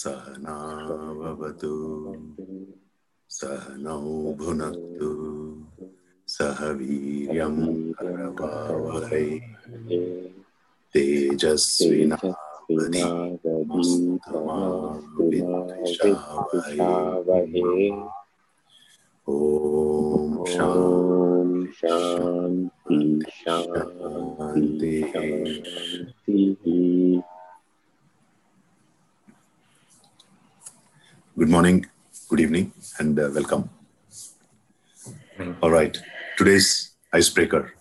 Sahana Bhavatu Sahanau Bhunaktu Sahaviryam Karavavahai Tejasvina Vadimastama Vidvishavahai Om Shanti Shanti Shanti. Good morning, good evening, and welcome. All right, today's icebreaker.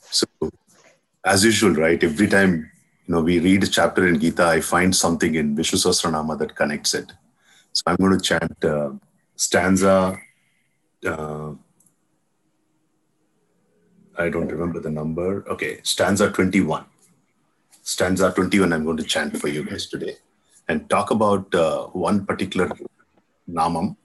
So, as usual, right, every time we read a chapter in Gita, I find something in Vishnusahasranama that connects it. So I'm going to chant stanza. I don't remember the number. Okay, stanza 21. Stanza 21 I'm going to chant for you guys today and talk about one particular namam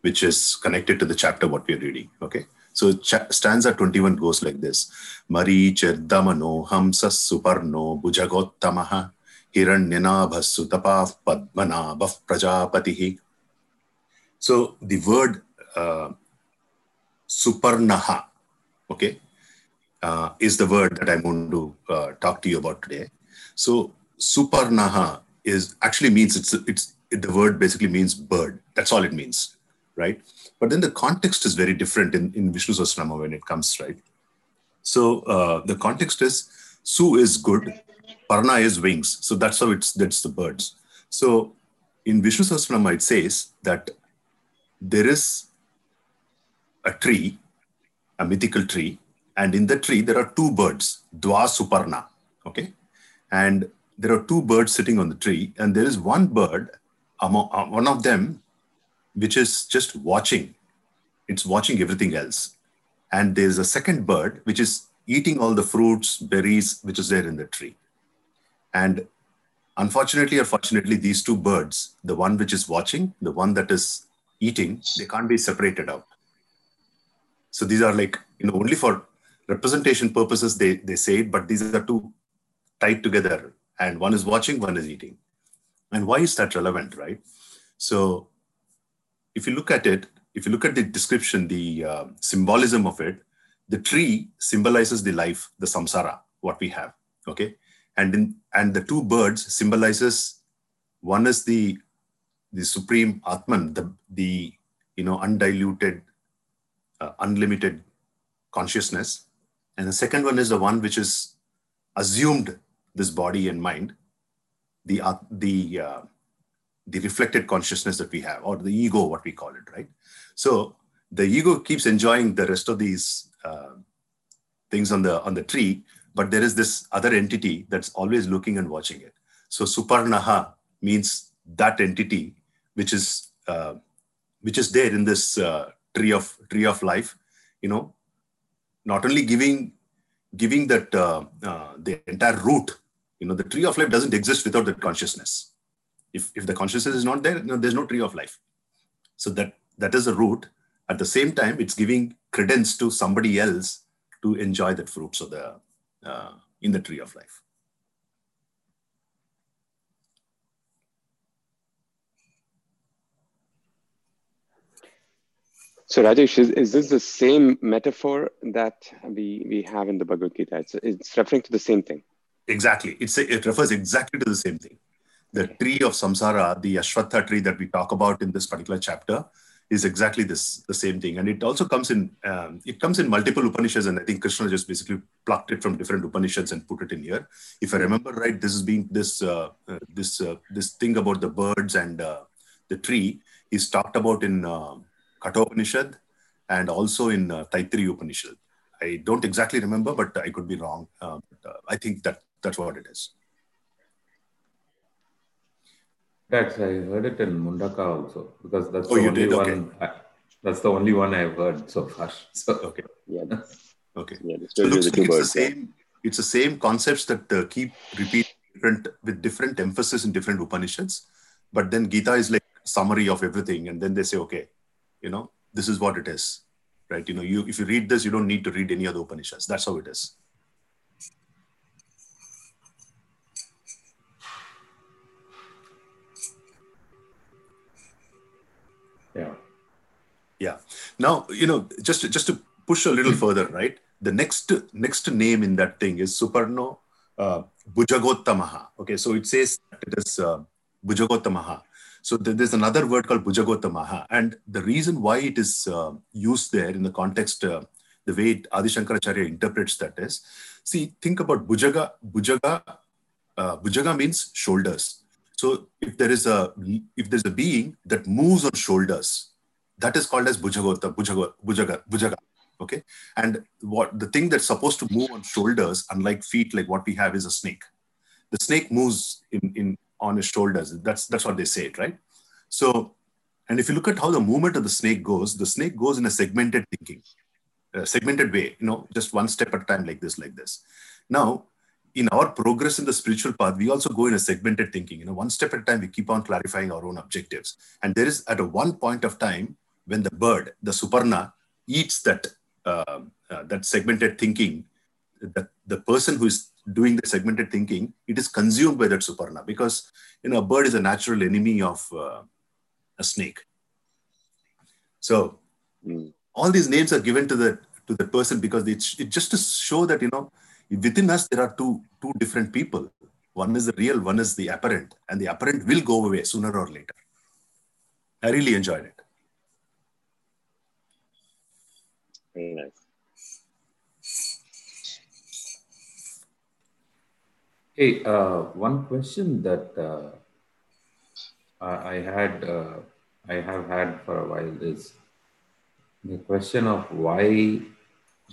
which is connected to the chapter what we're reading. Okay, so stanza 21 goes like this. Marichirdamano hamsas suparno bhujagottamaha hiranyanabhasutapav padmanabhav prajapatihi. So the word Suparnaha, okay, is the word that I'm going to talk to you about today. So Suparnaha is actually means the word basically means bird. That's all it means, right? But then the context is very different in Vishnusahasranama when it comes, right? So the context is Su is good, Parna is wings. So that's how that's the birds. So in Vishnusahasranama it says that there is a tree, a mythical tree, and in the tree there are two birds, Dva Suparna, okay? And there are two birds sitting on the tree, and there is one bird, one of them, which is just watching. It's watching everything else. And there's a second bird, which is eating all the fruits, berries, which is there in the tree. And unfortunately or fortunately, these two birds, the one which is watching, the one that is eating, they can't be separated out. So these are like, only for representation purposes, they say it, but these are two tied together. And one is watching, one is eating. And why is that relevant, right? So if you look at it, if you look at the description, the symbolism of it, the tree symbolizes the life, the samsara, what we have, okay? And the two birds symbolizes, one is the supreme Atman, the undiluted, unlimited consciousness, and the second one is the one which is assumed this body and mind, the reflected consciousness that we have, or the ego, what we call it, right? So the ego keeps enjoying the rest of these things on the tree, but there is this other entity that's always looking and watching it. So Suparnaha means that entity which is there in this tree of life, not only giving that the entire root. The tree of life doesn't exist without that consciousness. If the consciousness is not there, there's no tree of life. So that is a root. At the same time, it's giving credence to somebody else to enjoy that fruits of the in the tree of life. So Rajesh, is this the same metaphor that we have in the Bhagavad Gita? It's referring to the same thing. Exactly. It refers exactly to the same thing. The tree of samsara, the Ashwatha tree that we talk about in this particular chapter, is exactly the same thing. And it also comes in multiple Upanishads, and I think Krishna just basically plucked it from different Upanishads and put it in here. If I remember right, this is being this thing about the birds and the tree is talked about in Kathopanishad and also in Taittiriya Upanishad. I don't exactly remember, but I could be wrong. I think that's what it is. That's, I heard it in Mundaka also, because that's that's the only one I've heard so far. So, okay. Yeah. Okay. Yeah, so it looks like it's the same concepts that keep repeating with different emphasis in different Upanishads, but then Gita is like summary of everything, and then they say, okay, this is what it is, right? If you read this, you don't need to read any other Upanishads. That's how it is. Yeah. Now, just to push a little further, right? The next name in that thing is Suparno Bhujagottamaha. Okay, so it says that it is Bhujagottamaha. So there's another word called Bhujagottamaha. And the reason why it is used there in the context, the way Adi Shankaracharya interprets that is, see, think about Bhujaga. Bhujaga means shoulders. So if there's a being that moves on shoulders, that is called as Bhujaga. Okay, and what the thing that's supposed to move on shoulders, unlike feet, like what we have, is a snake. The snake moves on his shoulders. That's what they say, right? So, and if you look at how the movement of the snake goes in a segmented thinking, segmented way. Just one step at a time, like this. Now, in our progress in the spiritual path, we also go in a segmented thinking. One step at a time, we keep on clarifying our own objectives. And there is at one point of time when the bird, the Suparna, eats that. That segmented thinking, that the person who is doing the segmented thinking, it is consumed by that Suparna, because a bird is a natural enemy of a snake. So all these names are given to the person because it's just to show that within us there are two different people. One is the real, one is the apparent, and the apparent will go away sooner or later. I really enjoyed it. Very nice. Hey, one question that I have had for a while is the question of why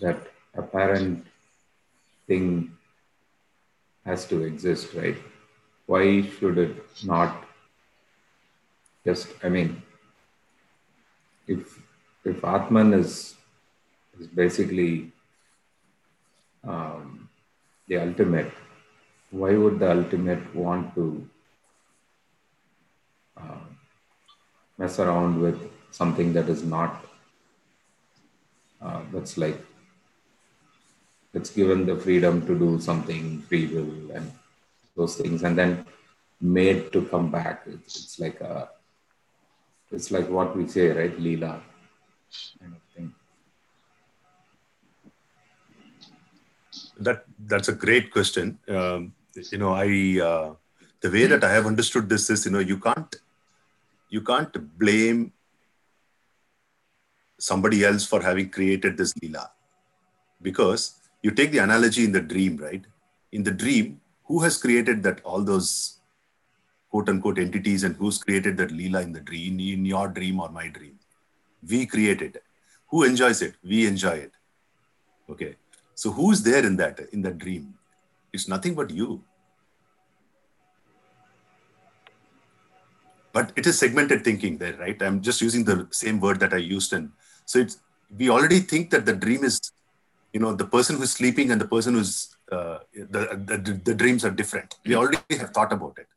that apparent thing has to exist, right? Why should it not just? I mean, if Atman is basically the ultimate, why would the ultimate want to mess around with something that is not, that's like, it's given the freedom to do something, free will and those things, and then made to come back. It's like what we say, right? Leela kind of thing. That's a great question. The way that I have understood this is, you can't blame somebody else for having created this Leela, because you take the analogy in the dream, right? In the dream, who has created that, all those quote unquote entities, and who's created that Leela in the dream, in your dream or my dream? We created it. Who enjoys it? We enjoy it. Okay. So who's there in that dream? It's nothing but you. But it is segmented thinking there, right? I'm just using the same word that I used. And so we already think that the dream is, the person who's sleeping and the person who's, the dreams are different. We already have thought about it.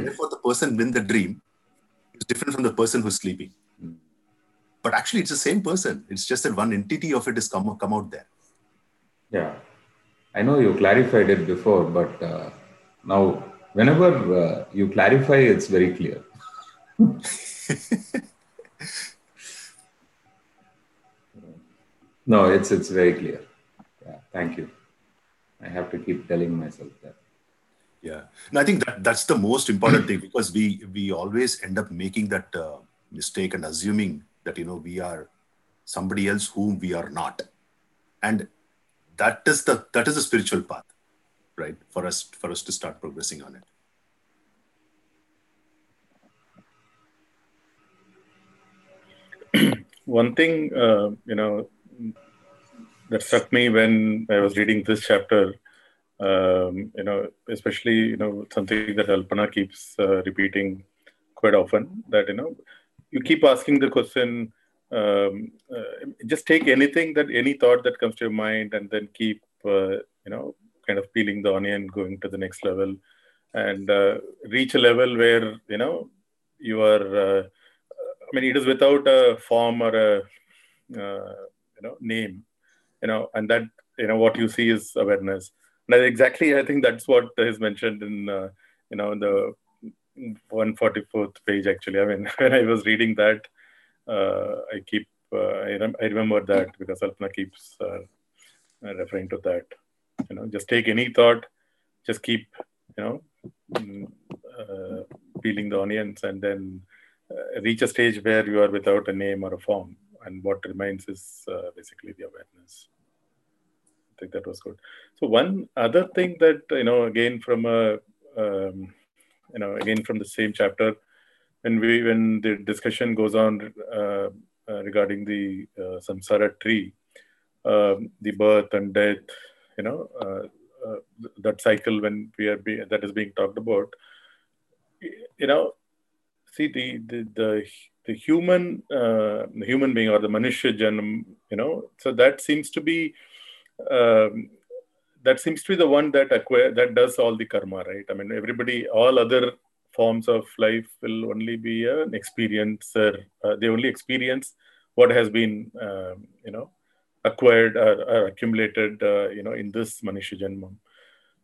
Therefore, the person in the dream is different from the person who's sleeping. But actually, it's the same person. It's just that one entity of it has come out there. Yeah, I know you clarified it before, but now whenever you clarify, it's very clear. No, it's very clear. Yeah, thank you. I have to keep telling myself that. Yeah, and I think that's the most important thing, because we always end up making that mistake and assuming that we are somebody else whom we are not, and that is the spiritual path, right? For us to start progressing on it. One thing that struck me when I was reading this chapter, especially something that Alpana keeps repeating quite often, that you keep asking the question. Just take any thought that comes to your mind, and then keep kind of peeling the onion, going to the next level, and reach a level where you are. I mean, it is without a form or a name, and that what you see is awareness. And exactly, I think that's what is mentioned in the 144th page. Actually, I mean, when I was reading that. I keep I remember that because Alpana keeps referring to that. You know, just take any thought, just keep, you know, peeling the onions, and then reach a stage where you are without a name or a form, and what remains is basically the awareness. I think that was good. So one other thing that, you know, again from a you know, again from the same chapter, and when the discussion goes on regarding the samsara tree, the birth and death, you know, that cycle when we are that is being talked about. You know, see the human being or the Manushya Janam, you know, so that seems to be. That seems to be the one that does all the karma, right? I mean, everybody, all other forms of life will only be an experiencer. They only experience what has been, you know, acquired or accumulated, you know, in this Manushya Janma.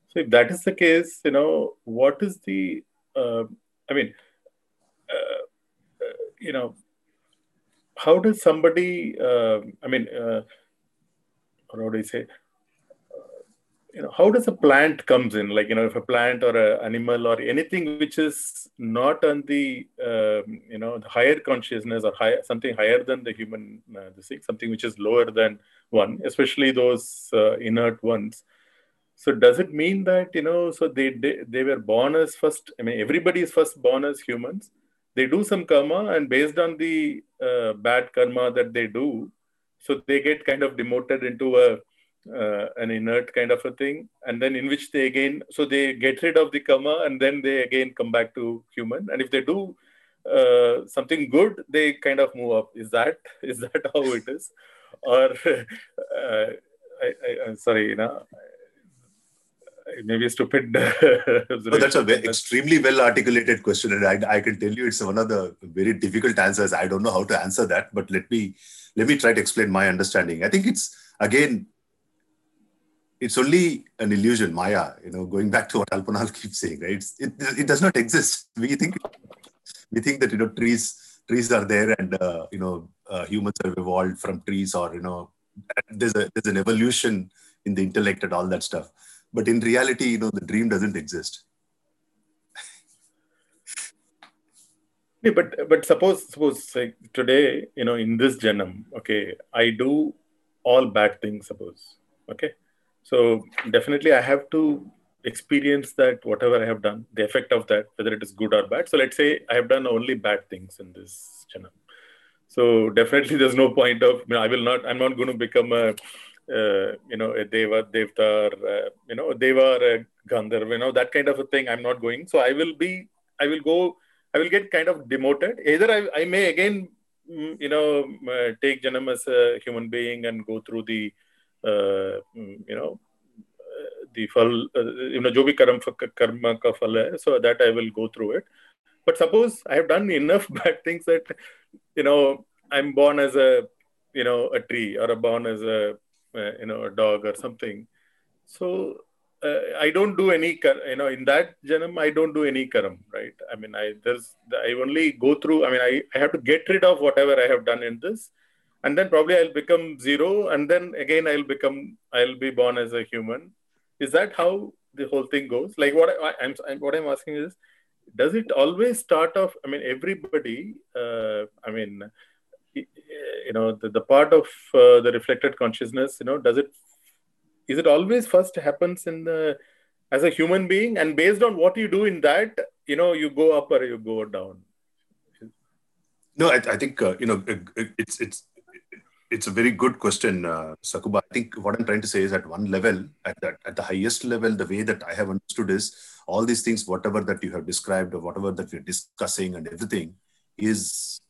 So if that is the case, you know, what is the, I mean, you know, how does somebody, I mean, how do I say, you know, how does a plant comes in? Like, you know, if a plant or an animal or anything which is not on the, you know, the higher consciousness or higher, something higher than the human, something which is lower than one, especially those inert ones. So does it mean that, you know, so they were born as first, I mean, everybody is first born as humans. They do some karma, and based on the bad karma that they do, so they get kind of demoted into a, an inert kind of a thing, and then in which they again, so they get rid of the karma, and then they again come back to human. And if they do something good, they kind of move up. Is that how it is? Or I'm sorry, you know, maybe stupid. No, that's a extremely well articulated question, and I can tell you it's one of the very difficult answers. I don't know how to answer that, but let me try to explain my understanding. I think it's again. It's only an illusion, Maya, you know, going back to what Alpana keeps saying, right? It does not exist. We think that, you know, trees are there, and, you know, humans have evolved from trees, or, you know, there's an evolution in the intellect and all that stuff. But in reality, you know, the dream doesn't exist. Yeah, but suppose like today, you know, in this Janam, okay, I do all bad things, suppose, okay? So definitely I have to experience that whatever I have done, the effect of that, whether it is good or bad. So let's say I have done only bad things in this Janam. So definitely there's no point of, you know, I'm not going to become a, you know, a Deva, Devta, you know, Deva or a Gandharva, you know, that kind of a thing. I'm not going. So I will get kind of demoted. Either I may again, you know, take Janam as a human being and go through the, you know, the fall, you know, jo bhi karma ka phal hai, so that I will go through it. But suppose I have done enough bad things that, you know, I'm born as a, you know, a tree, or born as a, you know, a dog or something. So I don't do any, you know, in that Janam, I don't do any karam, right? I mean, I only go through, I mean, I have to get rid of whatever I have done in this. And then probably I'll become zero, and then again I'll be born as a human. Is that how the whole thing goes? Like what I'm asking is, does it always start off? I mean, everybody. I mean, you know, the part of the reflected consciousness. You know, is it always first happens in the as a human being, and based on what you do in that, you know, you go up or you go down. No, I think you know, it's a very good question, Sakubha. I think what I'm trying to say is at one level, at the highest level, the way that I have understood is all these things, whatever that you have described or whatever that we're discussing and everything does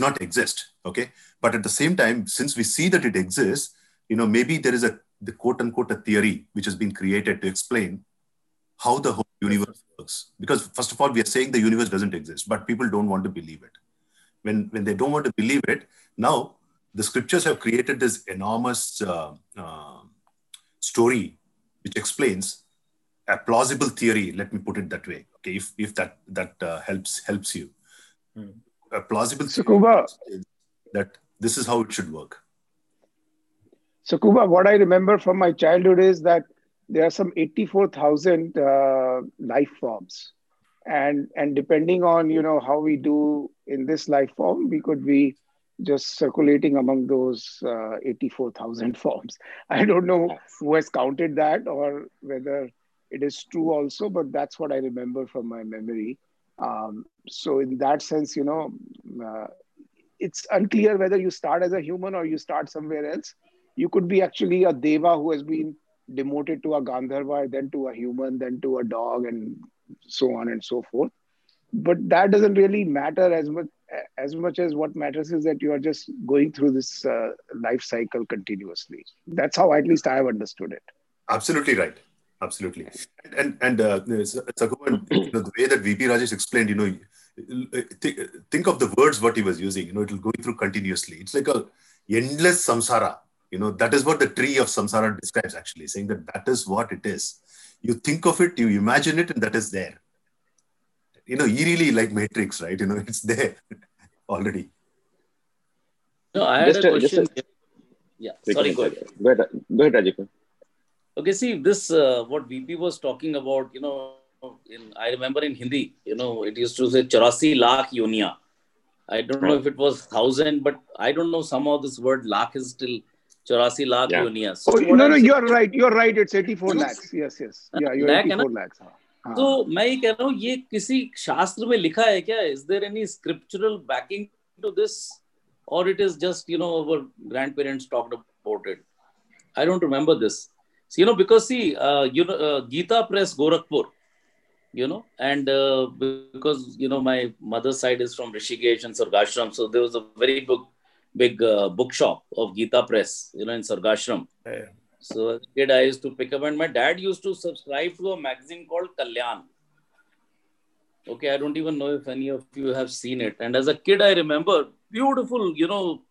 not exist, okay? But at the same time, since we see that it exists, you know, maybe there is the quote unquote a theory which has been created to explain how the whole universe works. Because first of all, we are saying the universe doesn't exist, but people don't want to believe it. When they don't want to believe it, now, the scriptures have created this enormous story, which explains a plausible theory. Let me put it that way. Okay, if that helps you, a plausible theory that This is how it should work. Sakubha, what I remember from my childhood is that there are some 84,000 life forms. And depending on, you know, how we do in this life form, we could be just circulating among those 84,000 forms. I don't know who has counted that or whether it is true also, but that's what I remember from my memory. So in that sense, you know, it's unclear whether you start as a human or you start somewhere else. You could be actually a deva who has been demoted to a Gandharva, then to a human, then to a dog, and so on and so forth. But that doesn't really matter as much as what matters is that you are just going through this life cycle continuously. That's how at least I have understood it. Absolutely right. Absolutely. And Sakubha, you know, the way that VP Rajesh explained, you know, think of the words what he was using, you know, it will go through continuously. It's like a endless samsara. You know, that is what the tree of samsara describes actually, saying that that is what it is. You think of it, you imagine it, and that is there. You know, eerily like Matrix, right? You know, it's there already. No, I had a question. Yeah, sorry, go ahead. Go ahead, Ajay. Okay, see, this, what VP was talking about, you know, I remember in Hindi, you know, it used to say 84 lakh yoniya. I don't know if it was 1,000, but I don't know, somehow this word lakh is still 84 lakh yoniya. So you're right. It's 84 lakhs. Yes. Yeah, you're 84 lakhs. So, I say, is there any scriptural backing to this? Or it is just, you know, our grandparents talked about it. I don't remember this. So, you know, because see, you know, Gita Press Gorakhpur, you know, and because, you know, my mother's side is from Rishikesh and Sargashram. So there was a very big bookshop of Gita Press, you know, in Sargashram. Yeah. So as a kid, I used to pick up, and my dad used to subscribe to a magazine called Kalyan. Okay, I don't even know if any of you have seen it. And as a kid, I remember beautiful, you know,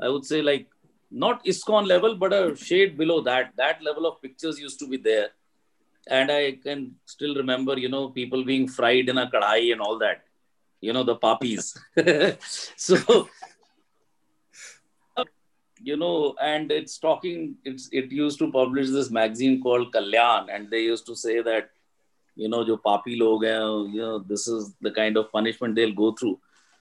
I would say like not ISKCON level, but a shade below that. That level of pictures used to be there. And I can still remember, you know, people being fried in a kadai and all that. You know, the papis. So... you know, and it's talking, it used to publish this magazine called Kalyan, and they used to say that, you know, jo papi log hai, you know, this is the kind of punishment they'll go through.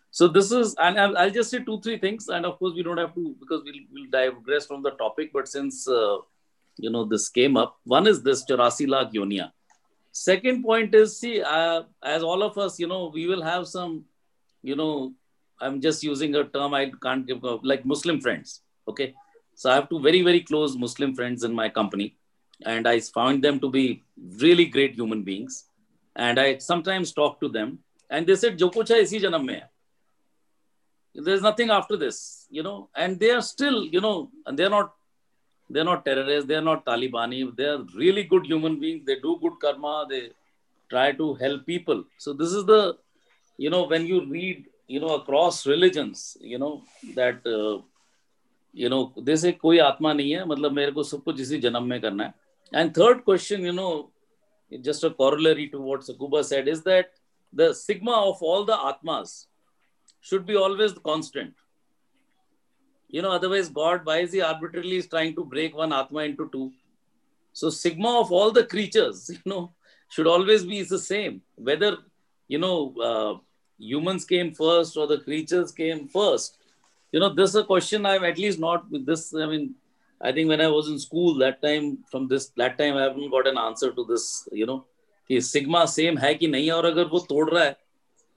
So this is, and I'll just say 2-3 things, and of course we don't have to, because we'll digress from the topic, but since, you know, this came up, one is this 84 lakh yoniya. Second point is, see, as all of us, you know, we will have some, you know, I'm just using a term I can't give, like Muslim friends. Okay, so I have two very, very close Muslim friends in my company, and I found them to be really great human beings. And I sometimes talk to them, and they said, "Jo kuch hai isi janam mein hai. There's nothing after this, you know." And they are still, you know, and they're not terrorists, they're not Talibani. They're really good human beings. They do good karma. They try to help people. So this is the, you know, when you read, you know, across religions, you know that. You know, they say koi atma nahi hai, matlab mere ko sab kuch isi janam mein karna hai. And third question, you know, just a corollary to what Sakubha said, is that the sigma of all the atmas should be always constant. You know, otherwise God, why is he arbitrarily trying to break one atma into two? So sigma of all the creatures, you know, should always be the same. Whether, you know, humans came first or the creatures came first. You know, this is a question I'm at least not with this. I mean, I think when I was in school that time I haven't got an answer to this, you know, ki sigma same hai ki nahi, aur agar wo tod raha hai,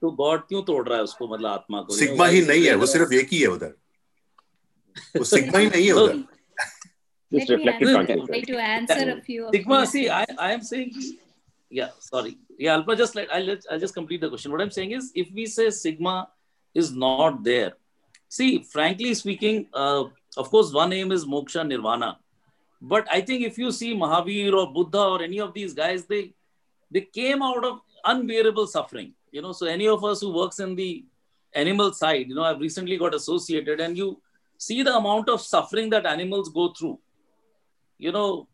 to God kyun tod raha hai usko, matlab atma ko. Sigma hi nahi hai, wo sirf ek hi hai udhar. Wo sigma hi nahi hai udhar. Just reflective content. Like to answer a few of sigma, see, I am saying, yeah, sorry. Yeah, Alpana, I'll just complete the question. What I'm saying is, if we say sigma is not there, see, frankly speaking, of course, one aim is moksha, nirvana. But I think if you see Mahavir or Buddha or any of these guys, they came out of unbearable suffering. You know, so any of us who works in the animal side, you know, I've recently got associated, and you see the amount of suffering that animals go through. You know,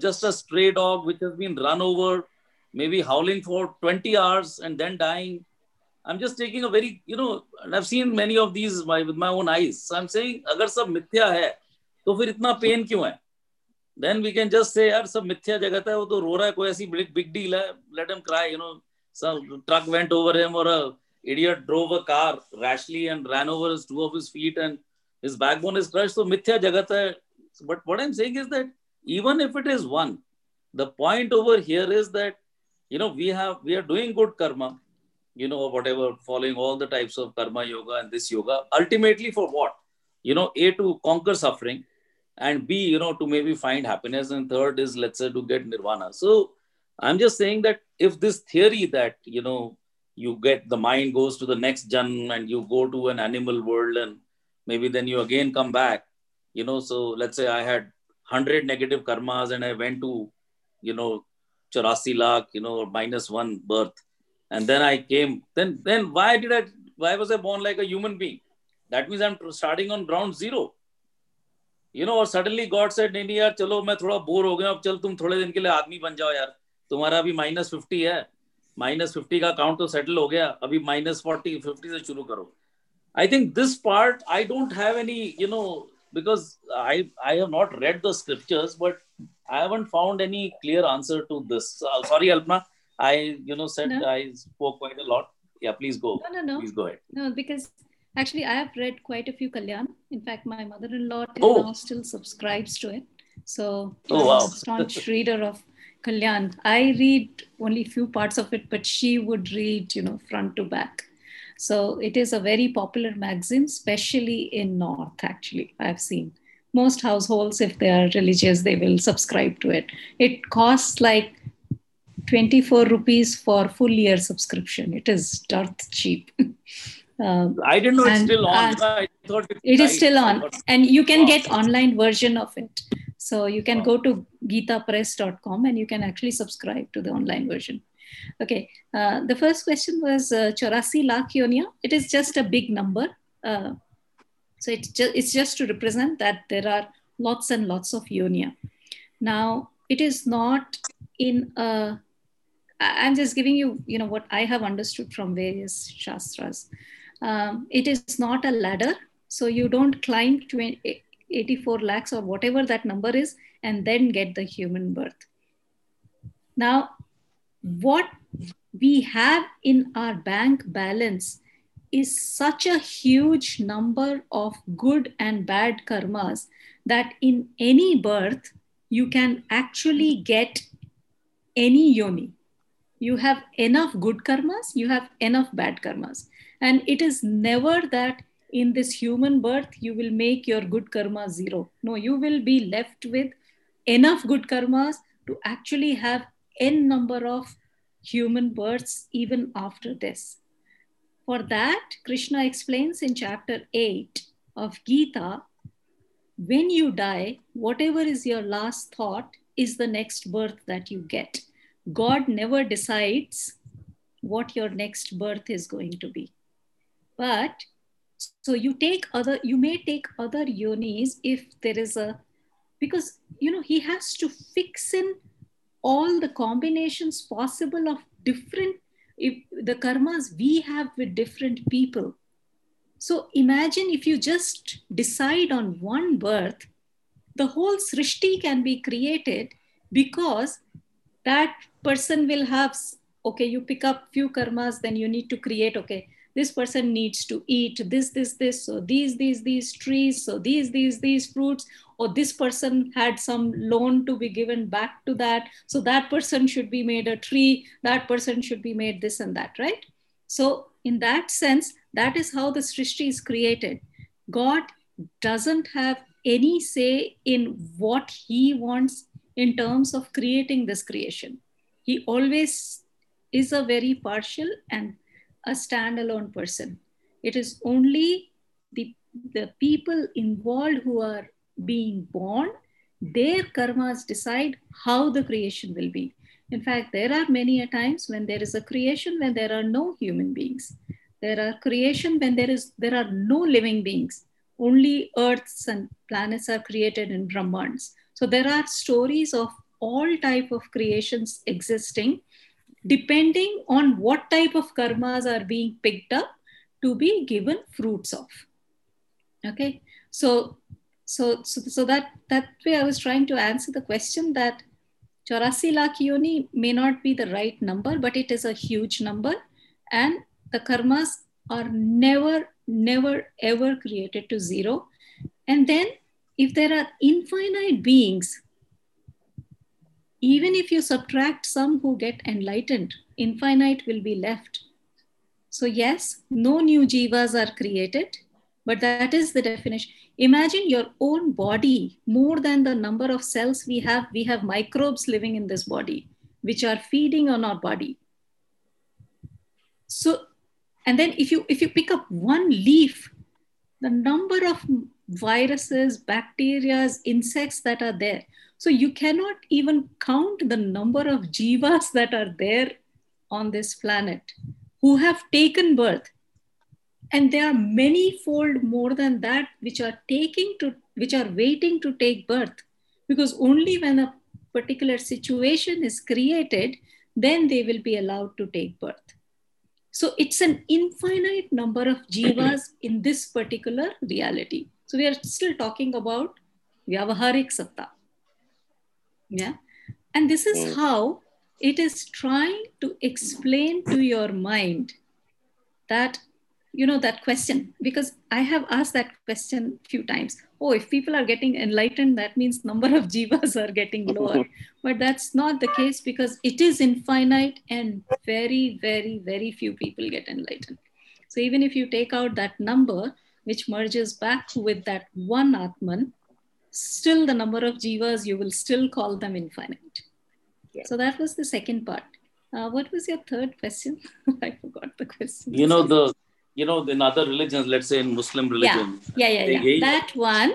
just a stray dog which has been run over, maybe howling for 20 hours and then dying. I'm just taking a very, and I've seen many of these with my own eyes. So I'm saying, agar sab mithya hai, to fir itna pain kyun hai? Then we can just say, yaar sab mithya jagat hai, wo to ro raha hai, koi aisi big deal hai, let him cry, some truck went over him or a idiot drove a car rashly and ran over his two of his feet and his backbone is crushed, so mithya jagat hai. But what I'm saying is that even if it is one, the point over here is that, we are doing good karma, whatever, following all the types of karma yoga and this yoga, ultimately for what? A, to conquer suffering, and B, to maybe find happiness, and third is, let's say, to get nirvana. So I'm just saying that if this theory that, you get the mind goes to the next janma and you go to an animal world and maybe then you again come back, so let's say I had 100 negative karmas and I went to, 84 lakh, minus one birth. And then I came, then why was I born like a human being? That means I'm starting on ground zero. Or suddenly God said, nahi yaar, chalo, main thoda bore ho gaya, ab chal tum thode din ke liye aadmi ban jao yaar. Tumhara abhi minus 50 hai. Minus 50 ka count to settle ho gaya. Abhi minus 40, 50 se shuru karo. I think this part, I don't have any, because I have not read the scriptures, but I haven't found any clear answer to this. Sorry, Alpana. I spoke quite a lot. Yeah, please go. No. Please go ahead. No, because actually I have read quite a few Kalyan. In fact, my mother-in-law now still subscribes to it. So I'm a staunch reader of Kalyan. I read only few parts of it, but she would read, front to back. So it is a very popular magazine, especially in North, actually, I've seen. Most households, if they are religious, they will subscribe to it. It costs like 24 rupees for full year subscription. It is dirt cheap. I didn't know it's still on. I thought it is still on. And you can get online version of it. So you can go to gitapress.com and you can actually subscribe to the online version. Okay. The first question was 84 lakh yonia. It is just a big number. So it's just to represent that there are lots and lots of yonia. Now, it is not in a... I'm just giving you, what I have understood from various shastras. It is not a ladder. So you don't climb to 84 lakhs or whatever that number is and then get the human birth. Now, what we have in our bank balance is such a huge number of good and bad karmas that in any birth, you can actually get any yoni. You have enough good karmas, you have enough bad karmas. And it is never that in this human birth, you will make your good karma zero. No, you will be left with enough good karmas to actually have n number of human births even after this. For that, Krishna explains in chapter 8 of Gita, when you die, whatever is your last thought is the next birth that you get. God never decides what your next birth is going to be. But, so you may take other yonis if there is a, because, he has to fix in all the combinations possible of different the karmas we have with different people. So imagine if you just decide on one birth, the whole srishti can be created because that person will have, you pick up few karmas, then you need to create, this person needs to eat this, so these trees, so these fruits, or this person had some loan to be given back to that, so that person should be made a tree, that person should be made this and that, right? So in that sense, that is how the srishti is created. God doesn't have any say in what he wants in terms of creating this creation. He always is a very partial and a standalone person. It is only the people involved who are being born, their karmas decide how the creation will be. In fact, there are many a times when there is a creation when there are no human beings. There are creation when there are no living beings. Only earths and planets are created in Brahmands. So there are stories of all type of creations existing depending on what type of karmas are being picked up to be given fruits of. Okay, so that way I was trying to answer the question that 84 lakh yoni may not be the right number, but it is a huge number, and the karmas are never ever created to zero. And then if there are infinite beings, even if you subtract some who get enlightened, infinite will be left. So yes, no new jivas are created, but that is the definition. Imagine your own body, more than the number of cells we have microbes living in this body, which are feeding on our body. So, and then if you pick up one leaf, the number of viruses, bacteria, insects that are there. So you cannot even count the number of jivas that are there on this planet who have taken birth. And there are many fold more than that which are waiting to take birth, because only when a particular situation is created, then they will be allowed to take birth. So it's an infinite number of jivas in this particular reality. So we are still talking about Vyavaharik Satta. Yeah. And this is how it is trying to explain to your mind that, you know, that question, because I have asked that question a few times. Oh, if people are getting enlightened, that means number of jivas are getting lower. But that's not the case, because it is infinite and very, very, very few people get enlightened. So even if you take out that number, which merges back with that one Atman, still the number of jivas, you will still call them infinite. Yeah. So that was the second part. What was your third question? I forgot the question. You know, in other religions, let's say in Muslim religion. Yeah. That one.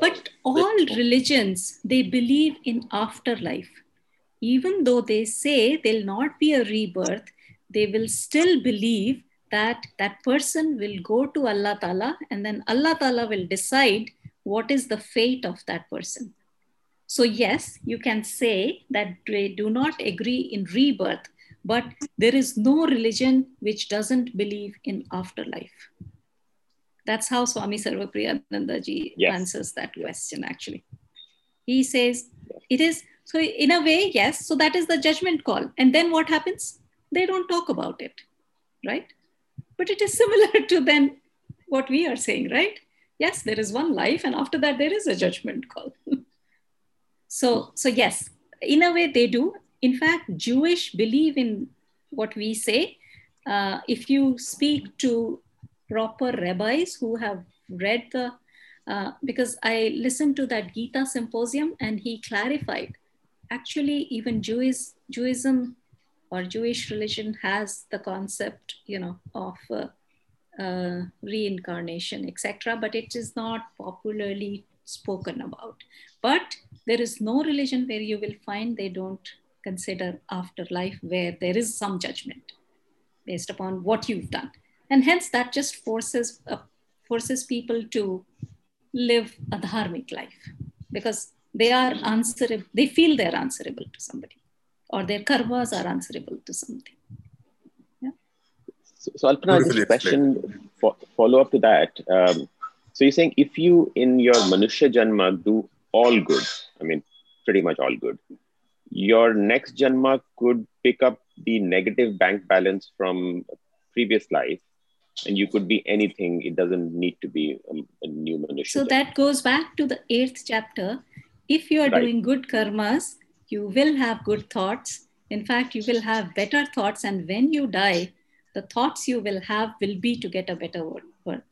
But all religions, they believe in afterlife. Even though they say there'll not be a rebirth, they will still believe that that person will go to Allah Ta'ala, and then Allah Ta'ala will decide what is the fate of that person. So yes, you can say that they do not agree in rebirth, but there is no religion which doesn't believe in afterlife. That's how Swami Sarvapriyanandaji answers that question, actually. He says, it is, so in a way, yes, so that is the judgment call. And then what happens? They don't talk about it, right? But it is similar to then what we are saying, right? Yes, there is one life, and after that, there is a judgment call. So yes, in a way they do. In fact, Jewish believe in what we say. If you speak to proper rabbis who have read the, because I listened to that Gita symposium and he clarified, actually even Judaism or Jewish religion has the concept, you know, of reincarnation, etc. But it is not popularly spoken about. But there is no religion where you will find they don't consider afterlife, where there is some judgment based upon what you've done. And hence that just forces people to live a dharmic life, because they are answerable, they feel they're answerable to somebody, or their karmas are answerable to something. Yeah. So Alpana, this question, follow up to that. So you're saying if you in your Manushya Janma do all good, I mean, pretty much all good, your next Janma could pick up the negative bank balance from previous life, and you could be anything. It doesn't need to be a new Manushya Janma. So that goes back to the 8th chapter. If you are doing good karmas, you will have good thoughts. In fact, you will have better thoughts. And when you die, the thoughts you will have will be to get a better birth.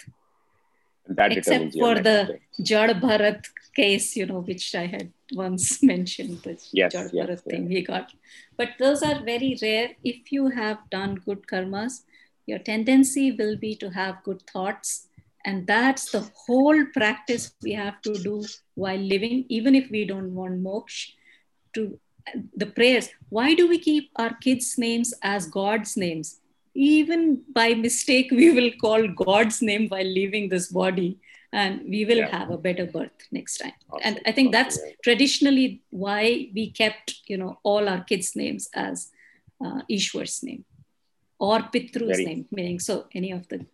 That except for the Jad Bharat case, you know, which I had once mentioned, the Jad Bharat thing he got. But those are very rare. If you have done good karmas, your tendency will be to have good thoughts. And that's the whole practice we have to do while living, even if we don't want moksha. To the prayers. Why do we keep our kids' names as God's names? Even by mistake, we will call God's name while leaving this body, and we will have a better birth next time. Absolutely. And I think that's traditionally why we kept, you know, all our kids' names as Ishwar's name or Pitru's name, meaning so any of the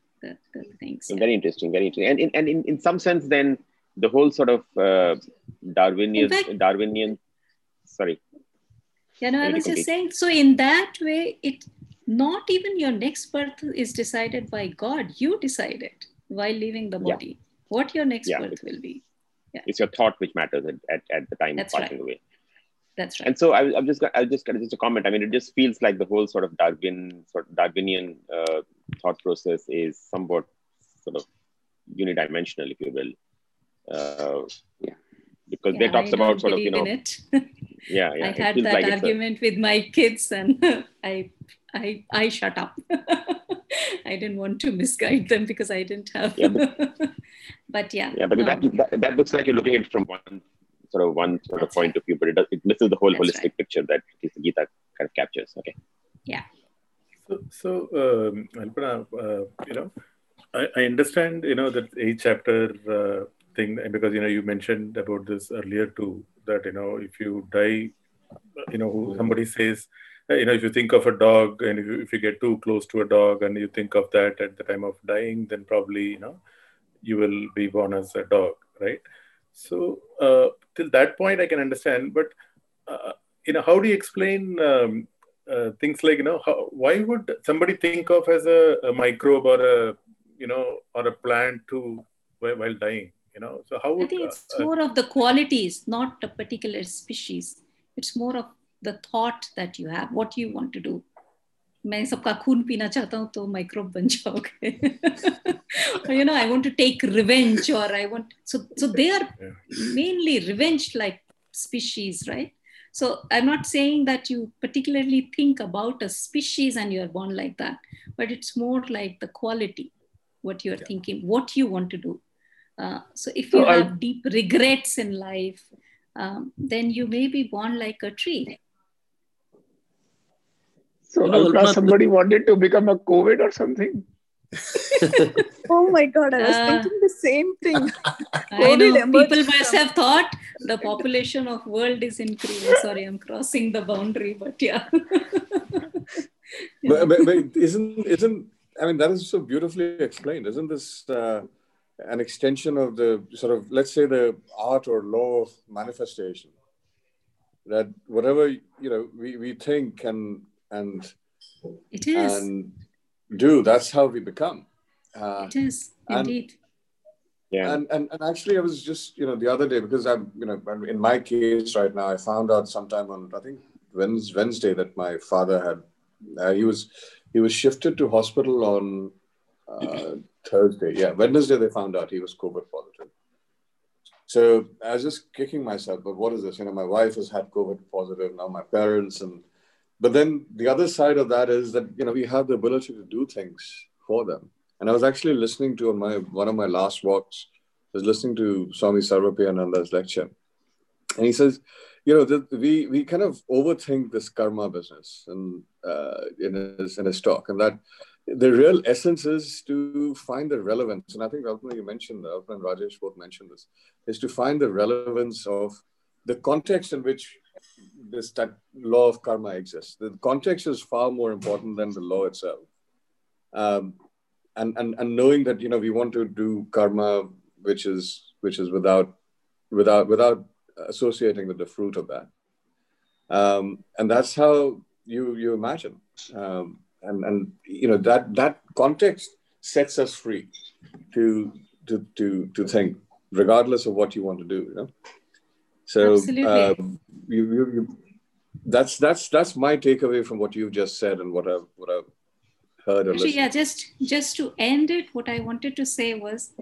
things. So very interesting, very interesting. And in some sense then the whole sort of Darwinian, sorry. Yeah, no, I was just saying, so in that way, it not even your next birth is decided by God. You decide it while leaving the body, what your next birth will be. Yeah. It's your thought which matters at the time of passing away. That's right. And so I just got a comment. I mean, it just feels like the whole sort of Darwinian thought process is somewhat sort of unidimensional, if you will. Because they talks about sort of, you know, yeah. I had that like argument with my kids and I shut up. I didn't want to misguide them because I didn't have. That looks like you're looking at it from one point of view, but it misses the whole holistic picture that Gita kind of captures. Okay. Yeah. So Alpana, you know, I understand, you know, that each chapter. Thing, because you know you mentioned about this earlier too, that you know if you die, you know somebody says, you know, if you think of a dog and if you get too close to a dog and you think of that at the time of dying, then probably you know you will be born as a dog, right? So till that point I can understand, but you know, how do you explain things like, you know, why would somebody think of as a microbe or a, you know, or a plant to while dying? You know, so how would, I think it's more of the qualities, not a particular species. It's more of the thought that you have, what you want to do. Or, you know, I want to take revenge, or I want. So they are mainly revenge-like species, right? So I'm not saying that you particularly think about a species and you are born like that, but it's more like the quality, what you are thinking, what you want to do. So if you have deep regrets in life, then you may be born like a tree. So somebody wanted to become a COVID or something. Oh my God, I was thinking the same thing. I know, people must have thought the population of world is increasing. Sorry, I'm crossing the boundary, but yeah. but isn't, I mean, that is so beautifully explained. Isn't this... an extension of the sort of, let's say, the art or law of manifestation, that whatever, you know, we think and do, that's how we become. It is indeed. And actually I was just, you know, the other day, because I'm, you know, in my case right now, I found out sometime on, I think Wednesday, that my father had, he was shifted to hospital on, Thursday, Wednesday they found out he was COVID positive. So I was just kicking myself, but what is this? You know, my wife has had COVID positive, now my parents, but then the other side of that is that, you know, we have the ability to do things for them. And I was actually listening to one of my last walks, I was listening to Swami Sarvapriyananda's lecture. And he says, you know, that we kind of overthink this karma business and in his talk, and that the real essence is to find the relevance. And I think Alpana, you mentioned, Alpana and Rajesh both mentioned this, is to find the relevance of the context in which this law of karma exists. The context is far more important than the law itself. And knowing that, you know, we want to do karma, which is without associating with the fruit of that. And that's how you imagine. And you know, that context sets us free to think, regardless of what you want to do. You know, so you, that's my takeaway from what you've just said and what I've heard. Actually, just to end it, what I wanted to say was,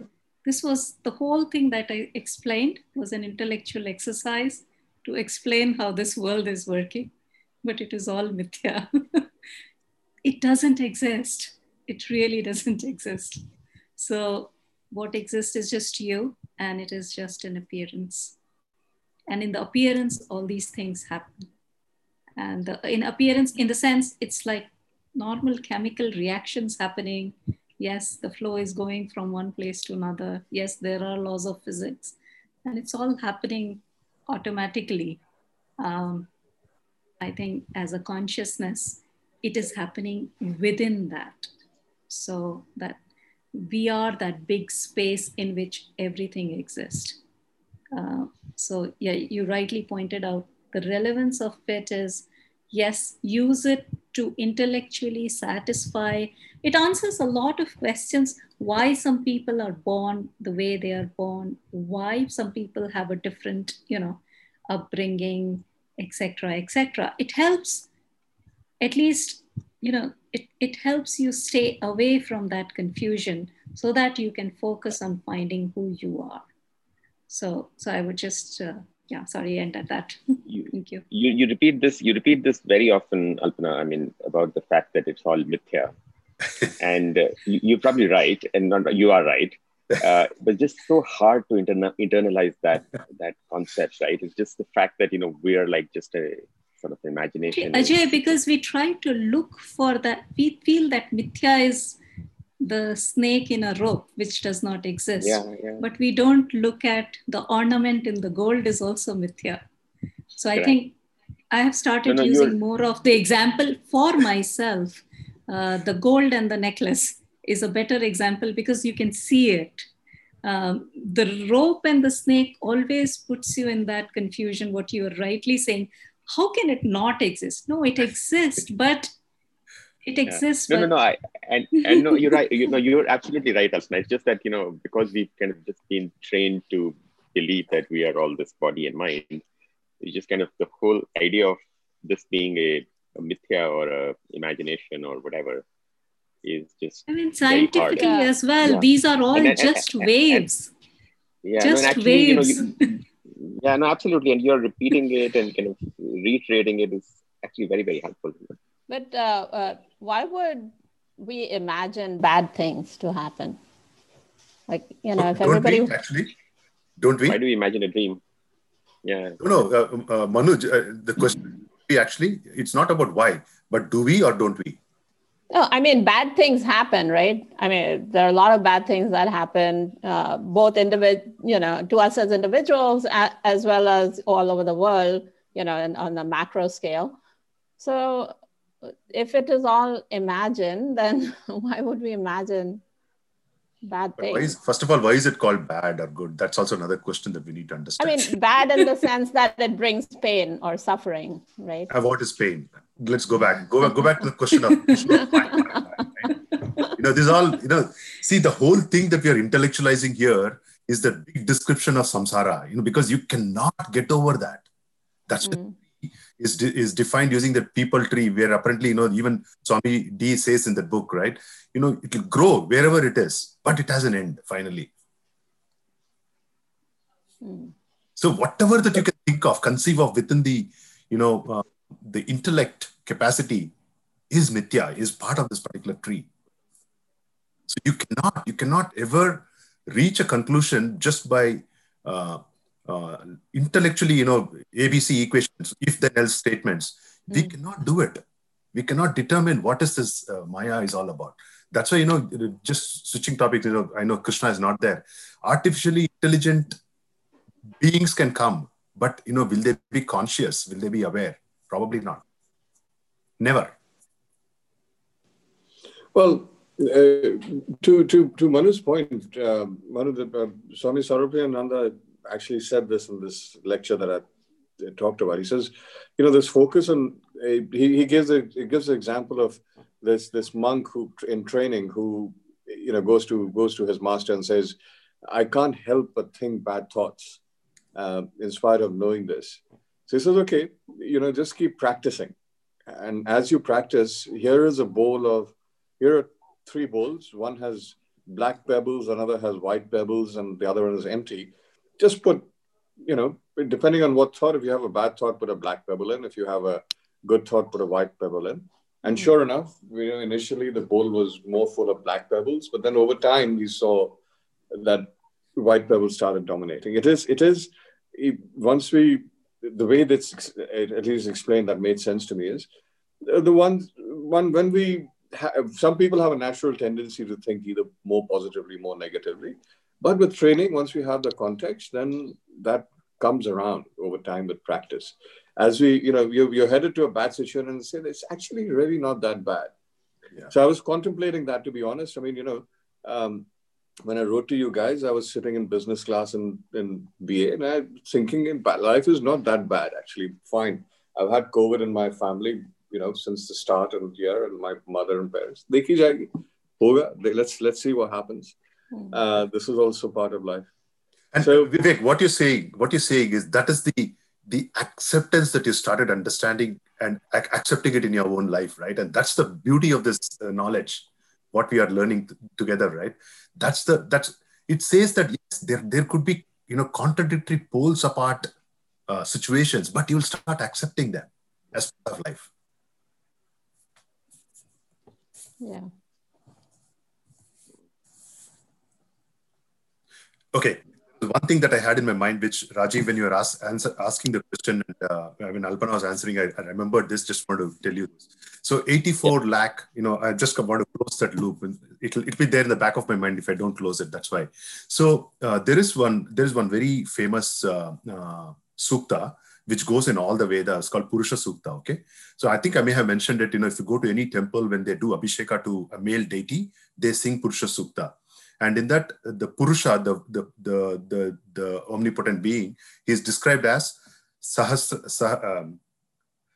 this was the whole thing that I explained was an intellectual exercise to explain how this world is working, but it is all mithya. It doesn't exist. It really doesn't exist. So what exists is just you, and it is just an appearance. And in the appearance, all these things happen. And in appearance, in the sense, it's like normal chemical reactions happening. Yes, the flow is going from one place to another. Yes, there are laws of physics. And it's all happening automatically. I think as a consciousness, it is happening within that. So that we are that big space in which everything exists. So yeah, you rightly pointed out the relevance of it is, yes, use it to intellectually satisfy. It answers a lot of questions, why some people are born the way they are born, why some people have a different, you know, upbringing, etc., etc. It helps, at least, you know, it helps you stay away from that confusion so that you can focus on finding who you are. So I would just, yeah, sorry, end at that. Thank you. You repeat this very often, Alpana, I mean, about the fact that it's all mithya. And you're probably right, and not, you are right. But just so hard to internalize that concept, right? It's just the fact that, you know, we are like just a sort of imagination. Ajay, because we try to look for that, we feel that mithya is the snake in a rope, which does not exist. Yeah. But we don't look at the ornament in the gold is also mithya. So correct. I think I have started using more of the example for myself. The gold and the necklace is a better example because you can see it. The rope and the snake always puts you in that confusion, what you are rightly saying. How can it not exist? No, it exists, but it exists. Yeah. No. And no, you're right. You're absolutely right, Asma. It's just that, you know, because we've kind of just been trained to believe that we are all this body and mind, it's just kind of the whole idea of this being a mithya or a imagination or whatever is just. I mean, scientifically as well, these are all and waves. Waves. Yeah, no, absolutely. And you're repeating it and kind of reiterating it is actually very, very helpful. But why would we imagine bad things to happen? Like, you know, if everybody... Don't we? Why do we imagine a dream? Yeah. No, Manoj, the question actually, it's not about why, but do we or don't we? No, I mean, bad things happen, right? I mean, there are a lot of bad things that happen, both to us as individuals, as well as all over the world, you know, and on the macro scale. So if it is all imagined, then why would we imagine bad things? First of all, why is it called bad or good? That's also another question that we need to understand. I mean, bad in the sense that it brings pain or suffering, right? What is pain? Let's go back. Go back to the question of right? You know, this all, you know, see, the whole thing that we are intellectualizing here is the big description of samsara, you know, because you cannot get over that. That's what is defined using the people tree, where apparently, you know, even Swami D says in the book, right? You know, it will grow wherever it is, but it has an end finally. So whatever that you can think of, conceive of within the, you know, the intellect capacity is mithya, is part of this particular tree. So you cannot ever reach a conclusion just by intellectually, you know, ABC equations, if then else statements. We cannot do it. We cannot determine what is this Maya is all about. That's why, you know, just switching topics, you know, I know Krishna is not there. Artificially intelligent beings can come, but, you know, will they be conscious? Will they be aware? Probably not. Never. Well, to Manu's point, Swami Sarvapriyanandaji actually said this in this lecture that I talked about. He says, you know, this focus on, he gives an example of this monk who in training who, you know, goes to his master and says, I can't help but think bad thoughts in spite of knowing this. So he says, okay, you know, just keep practicing. And as you practice, here are three bowls. One has black pebbles, another has white pebbles, and the other one is empty. Just put, you know, depending on what thought, if you have a bad thought, put a black pebble in. If you have a good thought, put a white pebble in. And sure enough, you know, initially the bowl was more full of black pebbles, but then over time we saw that white pebbles started dominating. The way that's at least explained that made sense to me is when we have, some people have a natural tendency to think either more positively, more negatively. But with training, once we have the context, then that comes around over time with practice. as we, you know, you're headed to a bad situation and say, it's actually really not that bad. Yeah. So I was contemplating that, to be honest. I mean, you know, when I wrote to you guys, I was sitting in business class in BA and I was thinking, life is not that bad, actually, fine. I've had COVID in my family, you know, since the start of the year, and my mother and parents. Let's see what happens. This is also part of life. And so, Vivek, what you're saying is that is the acceptance that you started understanding and accepting it in your own life, right? And that's the beauty of this knowledge, what we are learning together, right? It says that yes, there could be, you know, contradictory poles apart situations, but you'll start accepting them as part of life. Yeah. Okay. The one thing that I had in my mind, which Rajiv, when you were asking the question, and when Alpana was answering, I remembered this, just want to tell you this. So 84 lakh, you know, I just want to close that loop. It'll be there in the back of my mind if I don't close it. That's why. So there is one very famous sukta, which goes in all the Vedas. It's called Purusha Sukta. Okay. So I think I may have mentioned it, you know, if you go to any temple, when they do Abhisheka to a male deity, they sing Purusha Sukta. And in that, the Purusha, the omnipotent being, he is described as Sahasra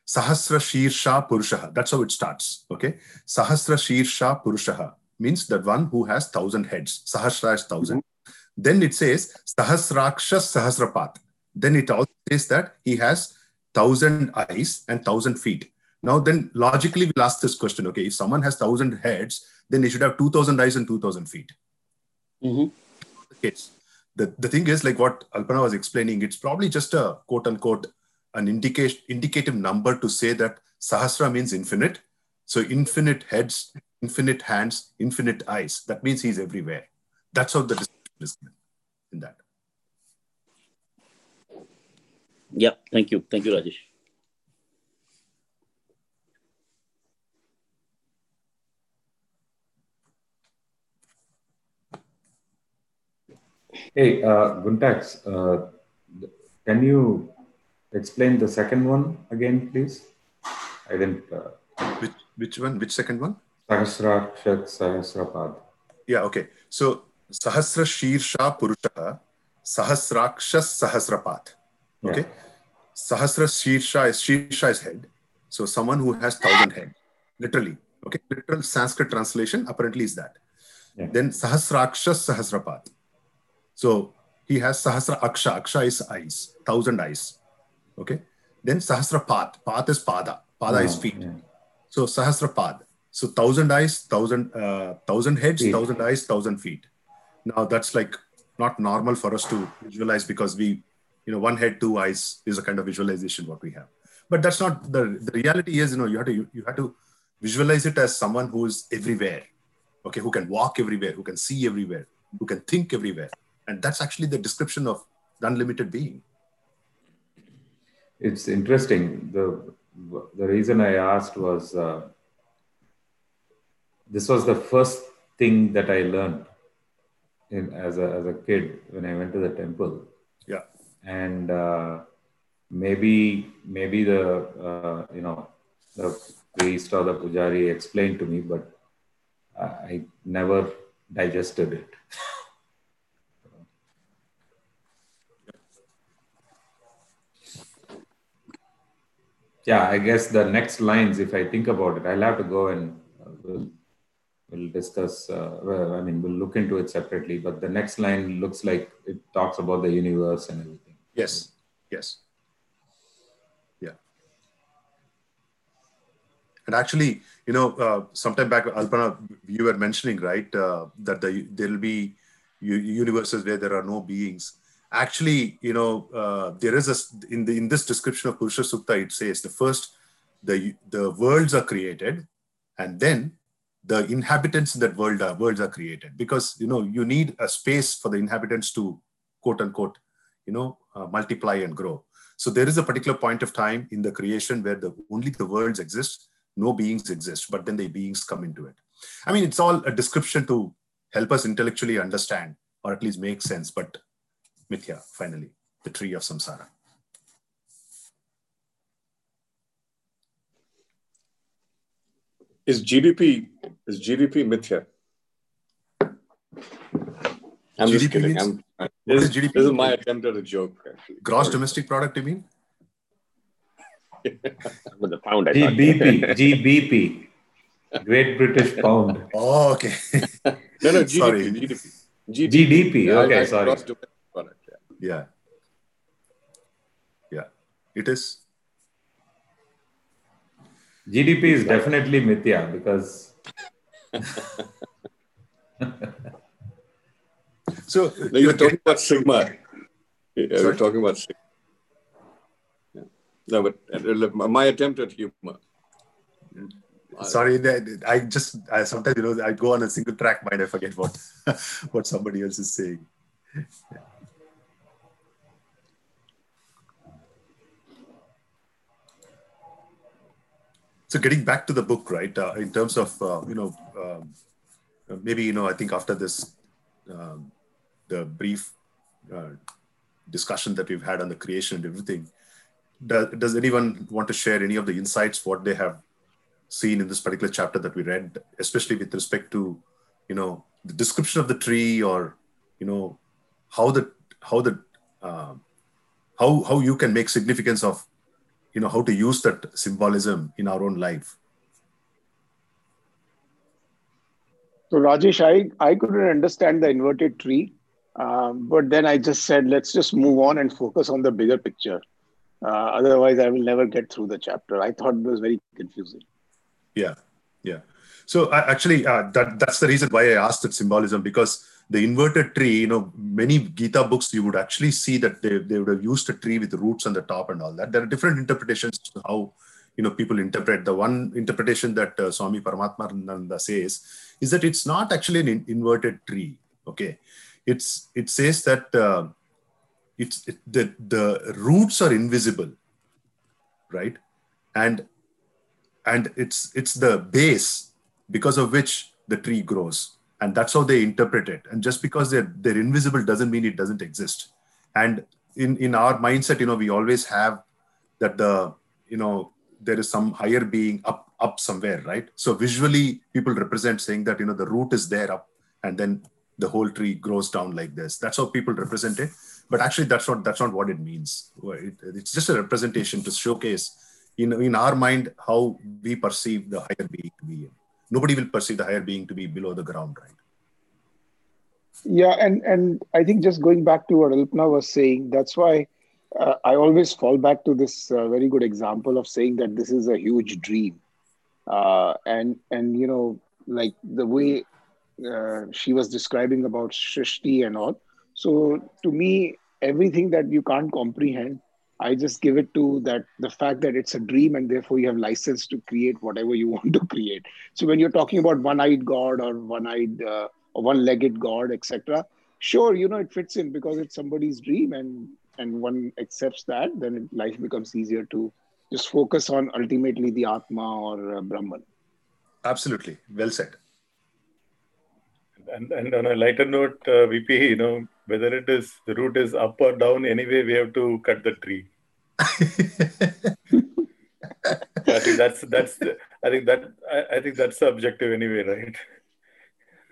Shirsha Purushaha. That's how it starts. Okay, Sahasra Shirsha Purushaha means that one who has 1,000 heads. Sahasra is 1,000. Then it says Sahasraksha Sahasrapat. Then it also says that he has 1,000 eyes and 1,000 feet. Now then, logically, we'll ask this question. Okay, if someone has 1,000 heads, then he should have 2,000 eyes and 2,000 feet. Yes. The thing is, like what Alpana was explaining, it's probably just a quote-unquote an indicative number to say that Sahasra means infinite. So infinite heads, infinite hands, infinite eyes. That means he's everywhere. That's how the description is given in that. Yeah, thank you. Thank you, Rajesh. Hey, Guntax, can you explain the second one again, please? I didn't... Which one? Which second one? Sahasrakshat Sahasrapad. Yeah, okay. So, Sahasra Shirsha Purushaha, Sahasrakshat Sahasrapat. Okay? Yeah. Sahasra Shirsha is head. So, someone who has 1,000 head. Literally. Okay? Literal Sanskrit translation apparently is that. Yeah. Then, Sahasrakshat Sahasrapat. So he has Sahasra Aksha. Aksha is eyes, 1,000 eyes. Okay. Then Sahasra Path. Path is Pada. Pada is feet. Yeah. So Sahasra Path. So 1,000 eyes, 1,000 heads, 1,000 eyes, 1,000 feet. Now that's like not normal for us to visualize because we, you know, one head, two eyes is a kind of visualization what we have. But that's not the reality is, you know, you have to visualize it as someone who is everywhere. Okay. Who can walk everywhere, who can see everywhere, who can think everywhere. And that's actually the description of the unlimited being. It's interesting. The reason I asked was, this was the first thing that I learned as a kid when I went to the temple. Yeah. And maybe the you know, the priest or the pujari explained to me, but I never digested it. Yeah, I guess the next lines, if I think about it, I'll have to go and we'll discuss, we'll look into it separately, but the next line looks like it talks about the universe and everything. Yes, yes. Yeah. And actually, you know, sometime back, Alpana, you were mentioning, right, that there'll be universes where there are no beings. Actually, you know, there is in this description of Purusha Sukta, it says the worlds are created, and then the inhabitants in that worlds are created, because, you know, you need a space for the inhabitants to, quote unquote, you know, multiply and grow. So there is a particular point of time in the creation where only the worlds exist, no beings exist, but then the beings come into it. I mean, it's all a description to help us intellectually understand, or at least make sense, but Mithya, finally, the tree of samsara. Is GDP mithya? I'm GDP just kidding. This is my attempt at a joke. Actually. Gross domestic product, you mean? The pound, I thought. GBP. Great British Pound. Oh, okay. No, GDP. Sorry. GDP. Okay, sorry. Gross domestic product, yeah. It is. GDP is definitely mithya because... So no, you're talking about sigma. Yeah, we're talking about sigma. Yeah. No, but my attempt at humor. Sorry, I sometimes I go on a single track mind. I forget what what somebody else is saying. Yeah. So getting back to the book, right? In terms of maybe I think after this the brief discussion that we've had on the creation and everything, does anyone want to share any of the insights what they have seen in this particular chapter that we read, especially with respect to the description of the tree, or how you can make significance of how to use that symbolism in our own life? So Rajesh, I couldn't understand the inverted tree, but then I just said, let's just move on and focus on the bigger picture. Otherwise, I will never get through the chapter. I thought it was very confusing. Yeah. So that's the reason why I asked that symbolism, because the inverted tree, many Gita books, you would actually see that they would have used a tree with roots on the top and all that. There are different interpretations to how, people interpret. The one interpretation that Swami Paramatmananda says is that it's not actually an inverted tree. Okay. It says that the roots are invisible, right? And it's the base because of which the tree grows. And that's how they interpret it. And just because they're invisible doesn't mean it doesn't exist. And in our mindset, we always have that there is some higher being up somewhere, right? So visually, people represent saying that, the root is there up and then the whole tree grows down like this. That's how people represent it. But actually, that's not what it means. It's just a representation to showcase in our mind how we perceive the higher being to be. Nobody will perceive the higher being to be below the ground, right? Yeah, and I think just going back to what Alpana was saying, that's why I always fall back to this very good example of saying that this is a huge dream. And like the way she was describing about Shrishti and all. So to me, everything that you can't comprehend, I just give it to that the fact that it's a dream and therefore you have license to create whatever you want to create. So when you're talking about one-eyed God or or one-legged God, etc., sure, it fits in because it's somebody's dream and one accepts that, then life becomes easier to just focus on ultimately the Atma or Brahman. Absolutely. Well said. And on a lighter note, VP, whether it is the root is up or down, anyway, we have to cut the tree. I think that's subjective anyway,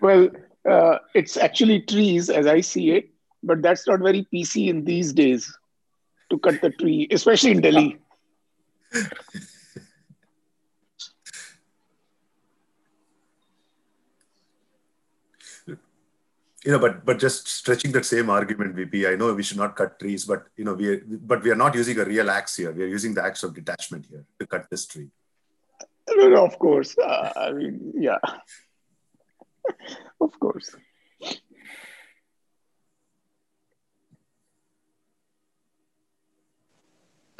right? Well, it's actually trees as I see it, but that's not very PC in these days to cut the tree, especially in Delhi. But just stretching that same argument, VP, I know we should not cut trees, but we are not using a real axe here. We are using the axe of detachment here to cut this tree. No, of course. Yeah. Of course.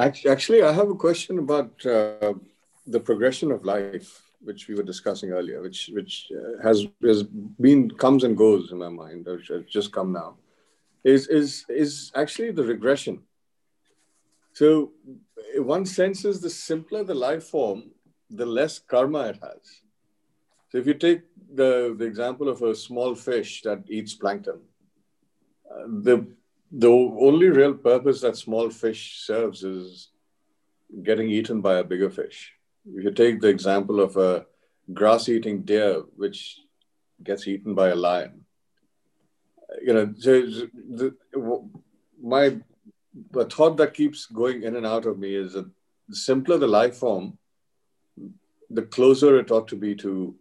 Actually, I have a question about the progression of life, which we were discussing earlier, which has been comes and goes in my mind, which has just come now, is actually the regression. So one sense is the simpler the life form, the less karma it has. So if you take the example of a small fish that eats plankton, the only real purpose that small fish serves is getting eaten by a bigger fish. If you take the example of a grass-eating deer which gets eaten by a lion. You know, the thought that keeps going in and out of me is that the simpler the life form, the closer it ought to be to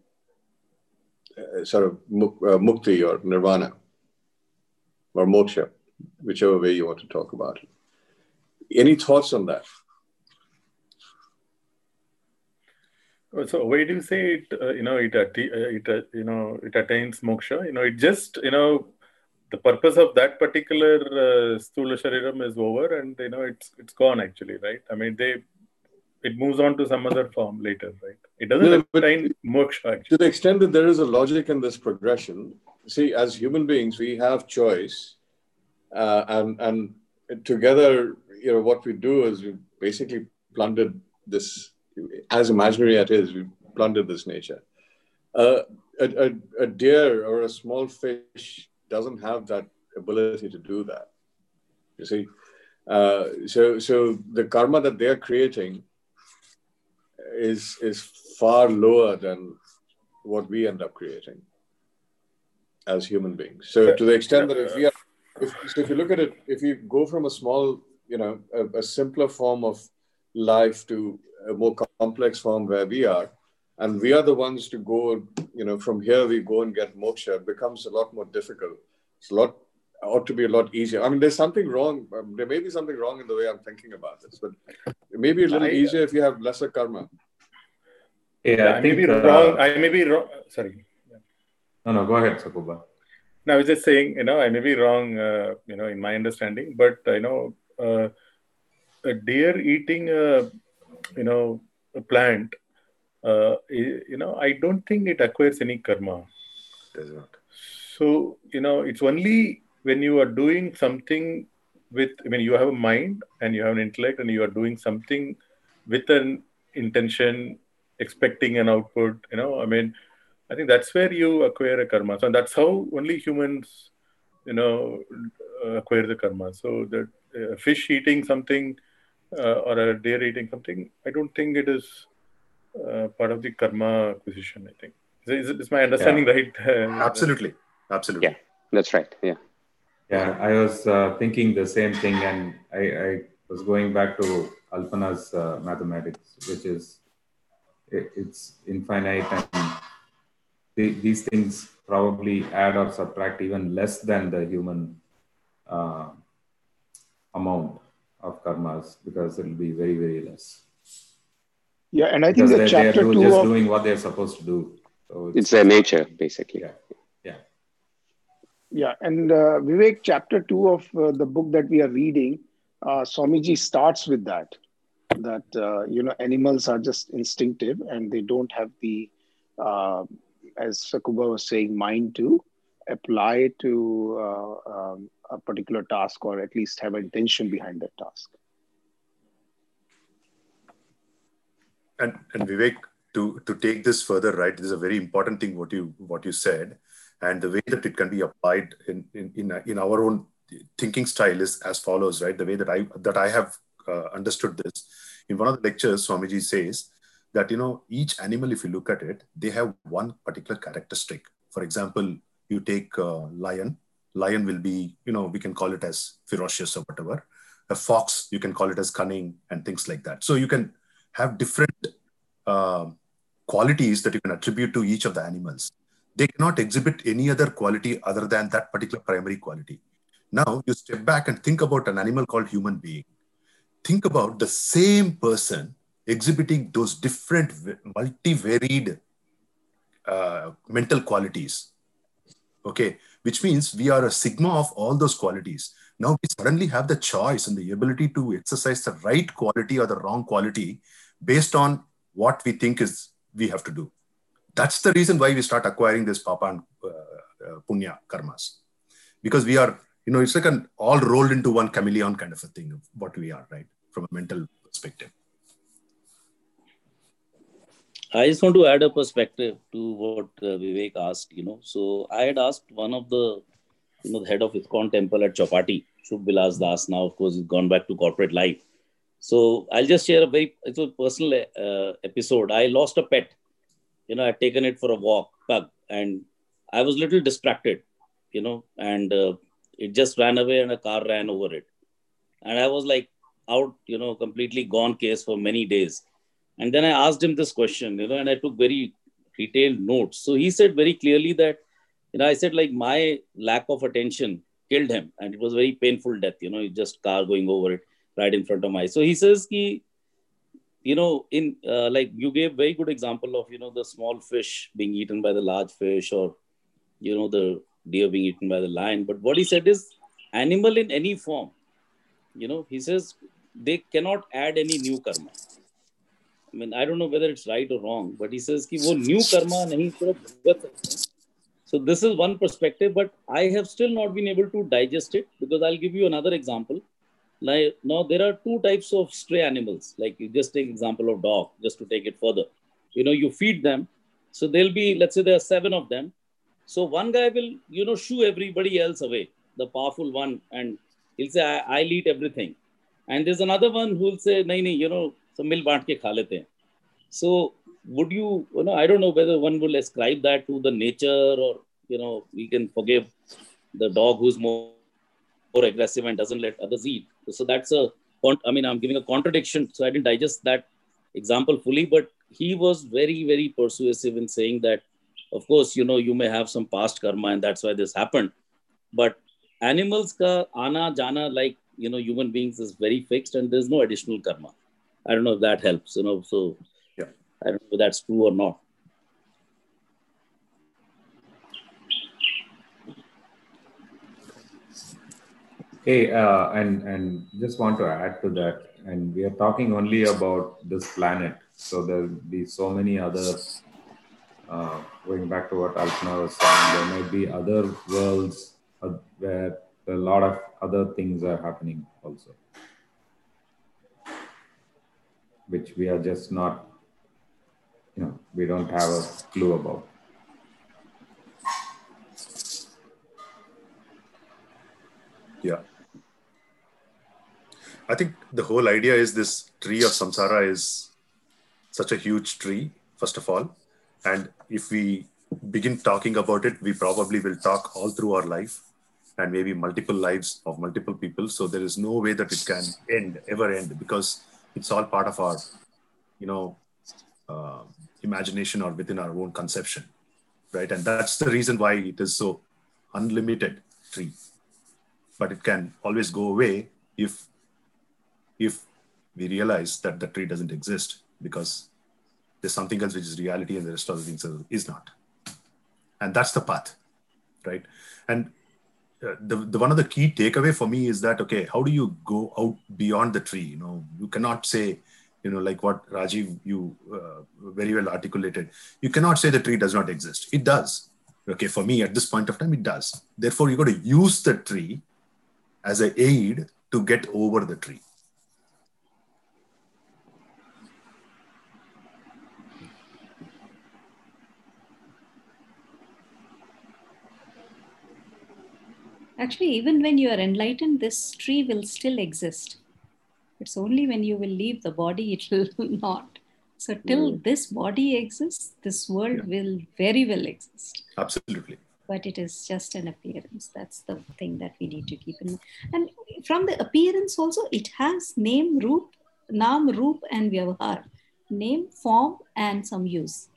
sort of mukti or nirvana or moksha, whichever way you want to talk about it. Any thoughts on that? So why do you say it? It attains moksha. It just the purpose of that particular sthula shariram is over, and it's gone actually, right? I mean, it moves on to some other form later, right? It doesn't attain moksha actually. To the extent that there is a logic in this progression, see, as human beings, we have choice, and together, what we do is we basically plundered this. As imaginary as it is, we plundered this nature. A deer or a small fish doesn't have that ability to do that. You see, so the karma that they're creating is far lower than what we end up creating as human beings. So to the extent that if you look at it, if you go from a small, a simpler form of life to a more complex form where we are, and we are the ones to go, from here we go and get moksha, it becomes a lot more difficult. Ought to be a lot easier. I mean, there's something wrong. There may be something wrong in the way I'm thinking about this, but it may be a little easier if you have lesser karma. Yeah, I may be wrong. I may be wrong. Sorry. Yeah. No, go ahead, Sakubha. No, I was just saying, I may be wrong, in my understanding, but, a deer eating a plant, I don't think it acquires any karma. Does not. So, it's only when you are doing something you have a mind and you have an intellect and you are doing something with an intention, expecting an output, I think that's where you acquire a karma. So that's how only humans, acquire the karma. So that fish eating something, or a deer eating something, I don't think it is part of the karma acquisition, I think. Is my understanding right? Absolutely. Yeah, that's right. Yeah. Yeah, I was thinking the same thing, and I was going back to Alpana's mathematics, which is, it's infinite, and these things probably add or subtract even less than the human amount of karmas, because it'll be very, very less. Yeah, and I think the chapter 2 just doing what they're supposed to do. So it's their nature, basically. Yeah, and Vivek, chapter 2 of the book that we are reading, Swamiji starts with that animals are just instinctive and they don't have the, as Sakubha was saying, mind to apply to a particular task, or at least have an intention behind that task. And Vivek, to take this further, right, this is a very important thing what you said, and the way that it can be applied in our own thinking style is as follows, right? The way that I have understood this, in one of the lectures, Swamiji says that each animal, if you look at it, they have one particular characteristic. For example, you take lion will be, we can call it as ferocious or whatever. A fox, you can call it as cunning and things like that. So you can have different qualities that you can attribute to each of the animals. They cannot exhibit any other quality other than that particular primary quality. Now you step back and think about an animal called human being. Think about the same person exhibiting those different multivaried mental qualities. Okay, which means we are a sigma of all those qualities. Now we suddenly have the choice and the ability to exercise the right quality or the wrong quality based on what we think is we have to do. That's the reason why we start acquiring this papa and punya karmas. Because we are, it's like an all rolled into one chameleon kind of a thing of what we are, right? From a mental perspective. I just want to add a perspective to what Vivek asked, So I had asked one of the, the head of ISKCON temple at Chowpatty, Shubh Vilas Das, now, of course, he's gone back to corporate life. So I'll just share a personal episode. I lost a pet. I'd taken it for a walk, and I was a little distracted, and it just ran away and a car ran over it. And I was like out, completely gone case for many days. And then I asked him this question, and I took very detailed notes. So he said very clearly that, I said like my lack of attention killed him. And it was a very painful death, just car going over it right in front of my eyes. So he says, in like you gave very good example of, the small fish being eaten by the large fish or, the deer being eaten by the lion. But what he said is animal in any form, he says they cannot add any new karma. I mean, I don't know whether it's right or wrong, but he says ki wo new karma nahi sirf. So this is one perspective, but I have still not been able to digest it because I'll give you another example. Like, now, there are two types of stray animals. Like you just take example of dog, just to take it further. You feed them. So there'll be, let's say there are 7 of them. So one guy will, shoo everybody else away, the powerful one. And he'll say, I'll eat everything. And there's another one who'll say, nahi, nahi, so mil baant ke kha lete hain. So would you, I don't know whether one will ascribe that to the nature or, we can forgive the dog who's more aggressive and doesn't let others eat. So that's a, I'm giving a contradiction. So I didn't digest that example fully, but he was very, very persuasive in saying that, of course, you may have some past karma and that's why this happened. But animals ka ana jana, like, human beings is very fixed and there's no additional karma. I don't know if that helps, so yeah. I don't know if that's true or not. Hey, and just want to add to that, and we are talking only about this planet. So there will be so many other, going back to what Alpana was saying, there might be other worlds where a lot of other things are happening also, which we are just not, we don't have a clue about. Yeah. I think the whole idea is this tree of samsara is such a huge tree, first of all. And if we begin talking about it, we probably will talk all through our life and maybe multiple lives of multiple people. So there is no way that it can ever end because it's all part of our, imagination or within our own conception, right? And that's the reason why it is so unlimited tree, but it can always go away if we realize that the tree doesn't exist because there's something else which is reality and the rest of the things is not. And that's the path, right? And the one of the key takeaway for me is that, okay, how do you go out beyond the tree? You cannot say, like what Rajiv, you very well articulated, you cannot say the tree does not exist. It does. Okay, for me at this point of time, it does. Therefore, you got to use the tree as an aid to get over the tree. Actually, even when you are enlightened, this tree will still exist. It's only when you will leave the body, it will not. So till this body exists, this world will very well exist. Absolutely. But it is just an appearance. That's the thing that we need to keep in mind. And from the appearance also, it has name, roop, naam, roop, and vyavahar. Name, form, and some use.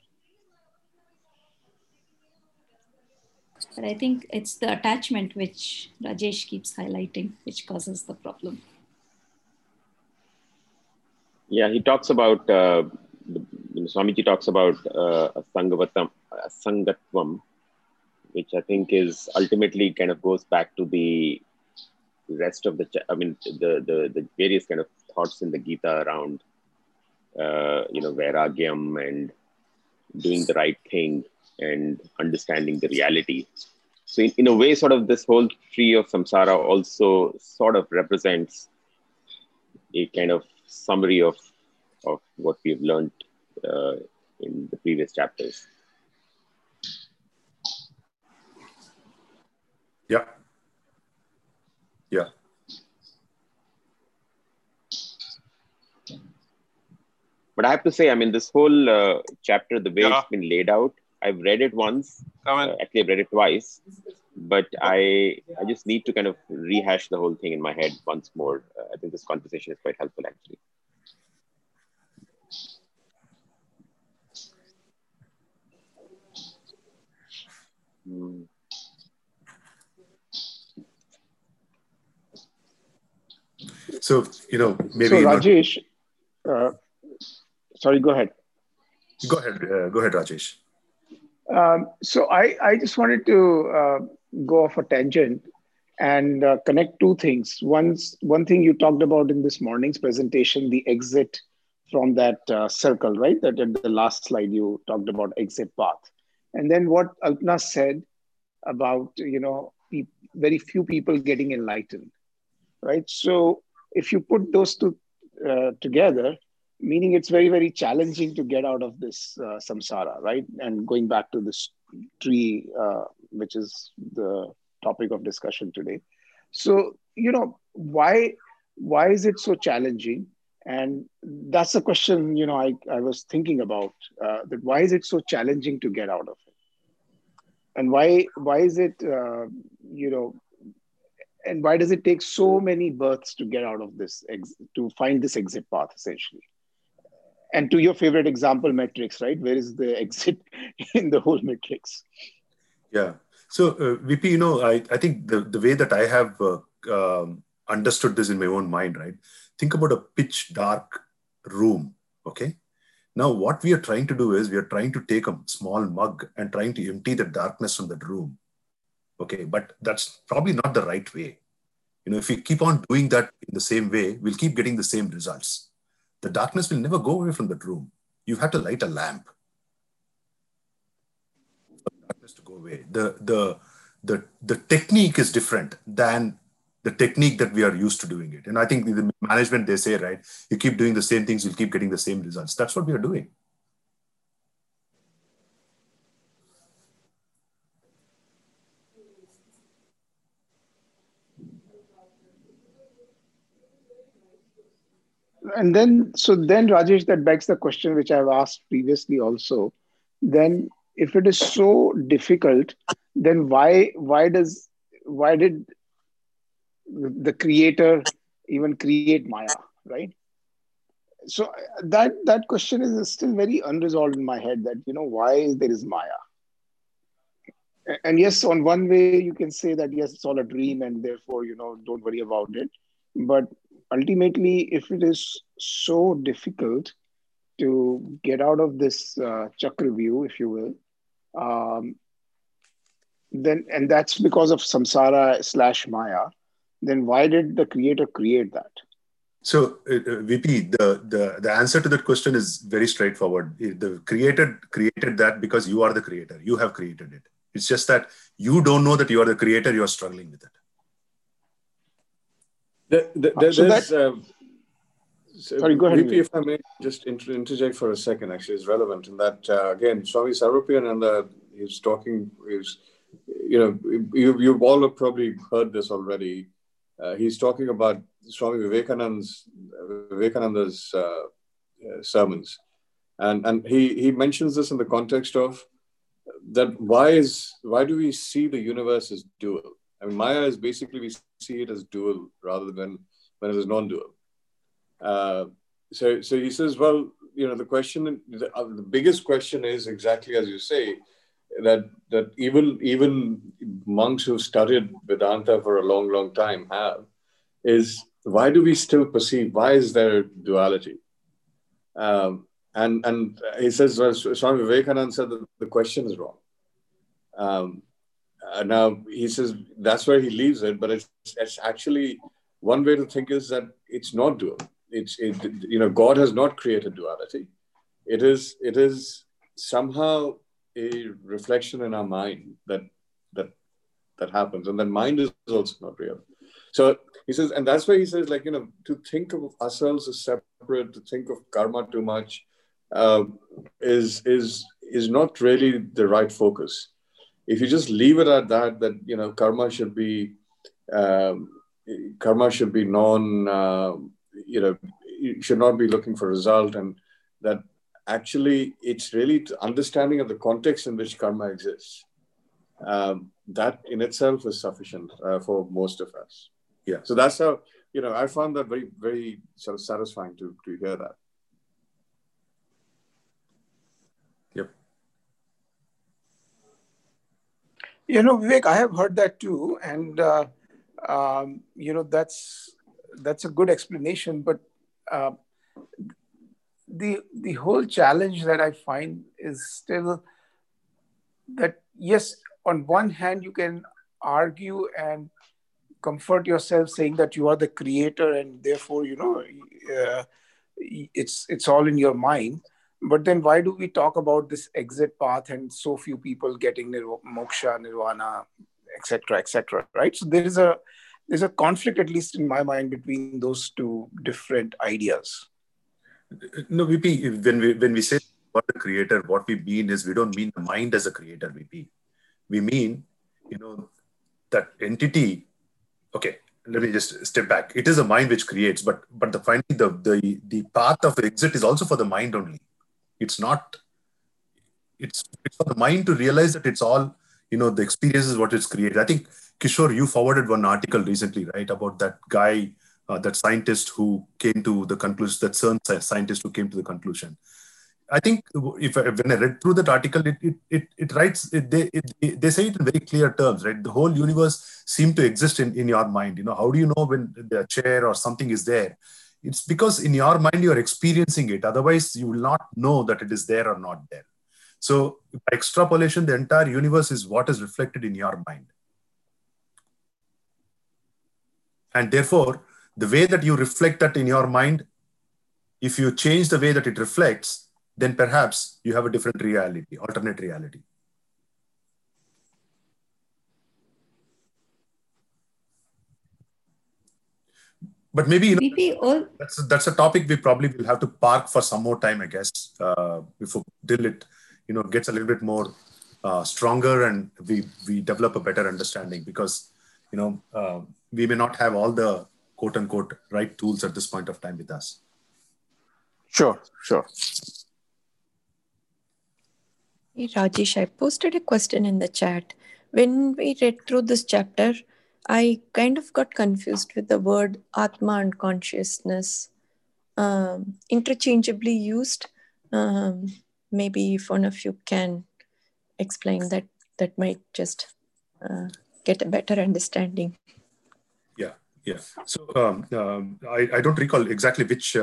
But I think it's the attachment which Rajesh keeps highlighting, which causes the problem. Yeah, he talks about, Swamiji talks about asangatvam, which I think is ultimately kind of goes back to the rest of the various kind of thoughts in the Gita around, vairagyam and doing the right thing and understanding the reality. So in a way, sort of this whole tree of samsara also sort of represents a kind of summary of what we've learned in the previous chapters. Yeah. Yeah. But I have to say, I mean, this whole chapter, the way it's been laid out, I've read it once. Actually, I've read it twice. But I just need to kind of rehash the whole thing in my head once more. I think this conversation is quite helpful, actually. Mm. So, you know, maybe... So, Rajesh... sorry, go ahead. Go ahead, Rajesh. So I just wanted to go off a tangent and connect two things. One thing you talked about in this morning's presentation, the exit from that circle, right? That at the last slide, you talked about exit path. And then what Alpana said about, you know, very few people getting enlightened, right? So if you put those two together, meaning it's very, very challenging to get out of this samsara, right? And going back to this tree, which is the topic of discussion today. So, you know, why is it so challenging? And that's the question, you know, I was thinking about, that why is it so challenging to get out of it? And why is it, you know, and why does it take so many births to get out of this, to find this exit path, essentially? And to your favorite example, matrix, right? Where is the exit in the whole matrix? Yeah. So, VP, you know, I think the way that I have understood this in my own mind, right? Think about a pitch dark room, okay? Now, what we are trying to do is we are trying to take a small mug and trying to empty the darkness from that room, okay? But that's probably not the right way. You know, if we keep on doing that in the same way, we'll keep getting the same results. The darkness will never go away from that room. You have to light a lamp for the darkness to go away. The technique is different than the technique that we are used to doing it. And I think the management, they say, right, you keep doing the same things, you'll keep getting the same results. That's what we are doing. And then, so then, Rajesh, that begs the question, which I've asked previously also, then if it is so difficult, then why did the creator even create Maya, right? So that question is still very unresolved in my head, that, you know, why there is Maya. And yes, on one way, you can say that, yes, it's all a dream and therefore, you know, don't worry about it. But ultimately, if it is so difficult to get out of this chakra view, if you will, then, and that's because of samsara/maya, then why did the creator create that? So, VP, the answer to that question is very straightforward. The creator created that because you are the creator. You have created it. It's just that you don't know that you are the creator. You are struggling with it. Sorry, go ahead. VP, if I may just interject for a second, actually, is relevant in that, again, Swami Sarvapriyananda is talking, you know, you've all have probably heard this already. He's talking about Swami Vivekananda's sermons. And he mentions this in the context of that why do we see the universe as dual? I mean, Maya is basically, we see it as dual rather than when it is non-dual. So he says, well, you know, the question, the biggest question is exactly as you say, that even monks who've studied Vedanta for a long, long time have, is why do we still perceive, why is there duality? And he says, well, Swami Vivekananda said that the question is wrong. Now, he says, that's where he leaves it, but it's actually one way to think is that it's not dual. You know, God has not created duality. It is somehow a reflection in our mind that happens, and that mind is also not real. So he says, and that's why he says, like, you know, to think of ourselves as separate, to think of karma too much, is not really the right focus. If you just leave it at that, you know, karma should be non, you know, you should not be looking for result, and that actually it's really understanding of the context in which karma exists. That in itself is sufficient for most of us. Yeah. So that's how, you know, I found that very, very sort of satisfying to hear that. Yep. You know, Vivek, I have heard that too. And, you know, that's a good explanation. But the whole challenge that I find is still that, yes, on one hand, you can argue and comfort yourself saying that you are the creator and therefore, you know, it's all in your mind. But then why do we talk about this exit path and so few people getting moksha, nirvana, etc., right? So there's a conflict, at least in my mind, between those two different ideas. No, VP, when we say about the creator, what we mean is we don't mean the mind as a creator, VP. We mean, you know, that entity. Okay, let me just step back. It is a mind which creates, but the path of exit is also for the mind only. It's not. It's for the mind to realize that it's all, you know, the experience is what it's created. I think, Kishore, you forwarded one article recently, right, about that guy, that scientist who came to the conclusion, that CERN scientist who came to the conclusion. I think when I read through that article, they say it in very clear terms, right? The whole universe seemed to exist in your mind. You know, how do you know when the chair or something is there? It's because in your mind you are experiencing it. Otherwise, you will not know that it is there or not there. So, by extrapolation, the entire universe is what is reflected in your mind, and therefore, the way that you reflect that in your mind, if you change the way that it reflects, then perhaps you have a different reality, alternate reality. But maybe, you know, that's a topic we probably will have to park for some more time, I guess, till it, you know, gets a little bit more stronger and we develop a better understanding, because, you know, we may not have all the quote unquote right tools at this point of time with us. Sure. Hey, Rajesh, I posted a question in the chat. When we read through this chapter, I kind of got confused with the word Atma and consciousness, interchangeably used. Maybe if one of you can explain that, that might just get a better understanding. Yeah. So I don't recall exactly which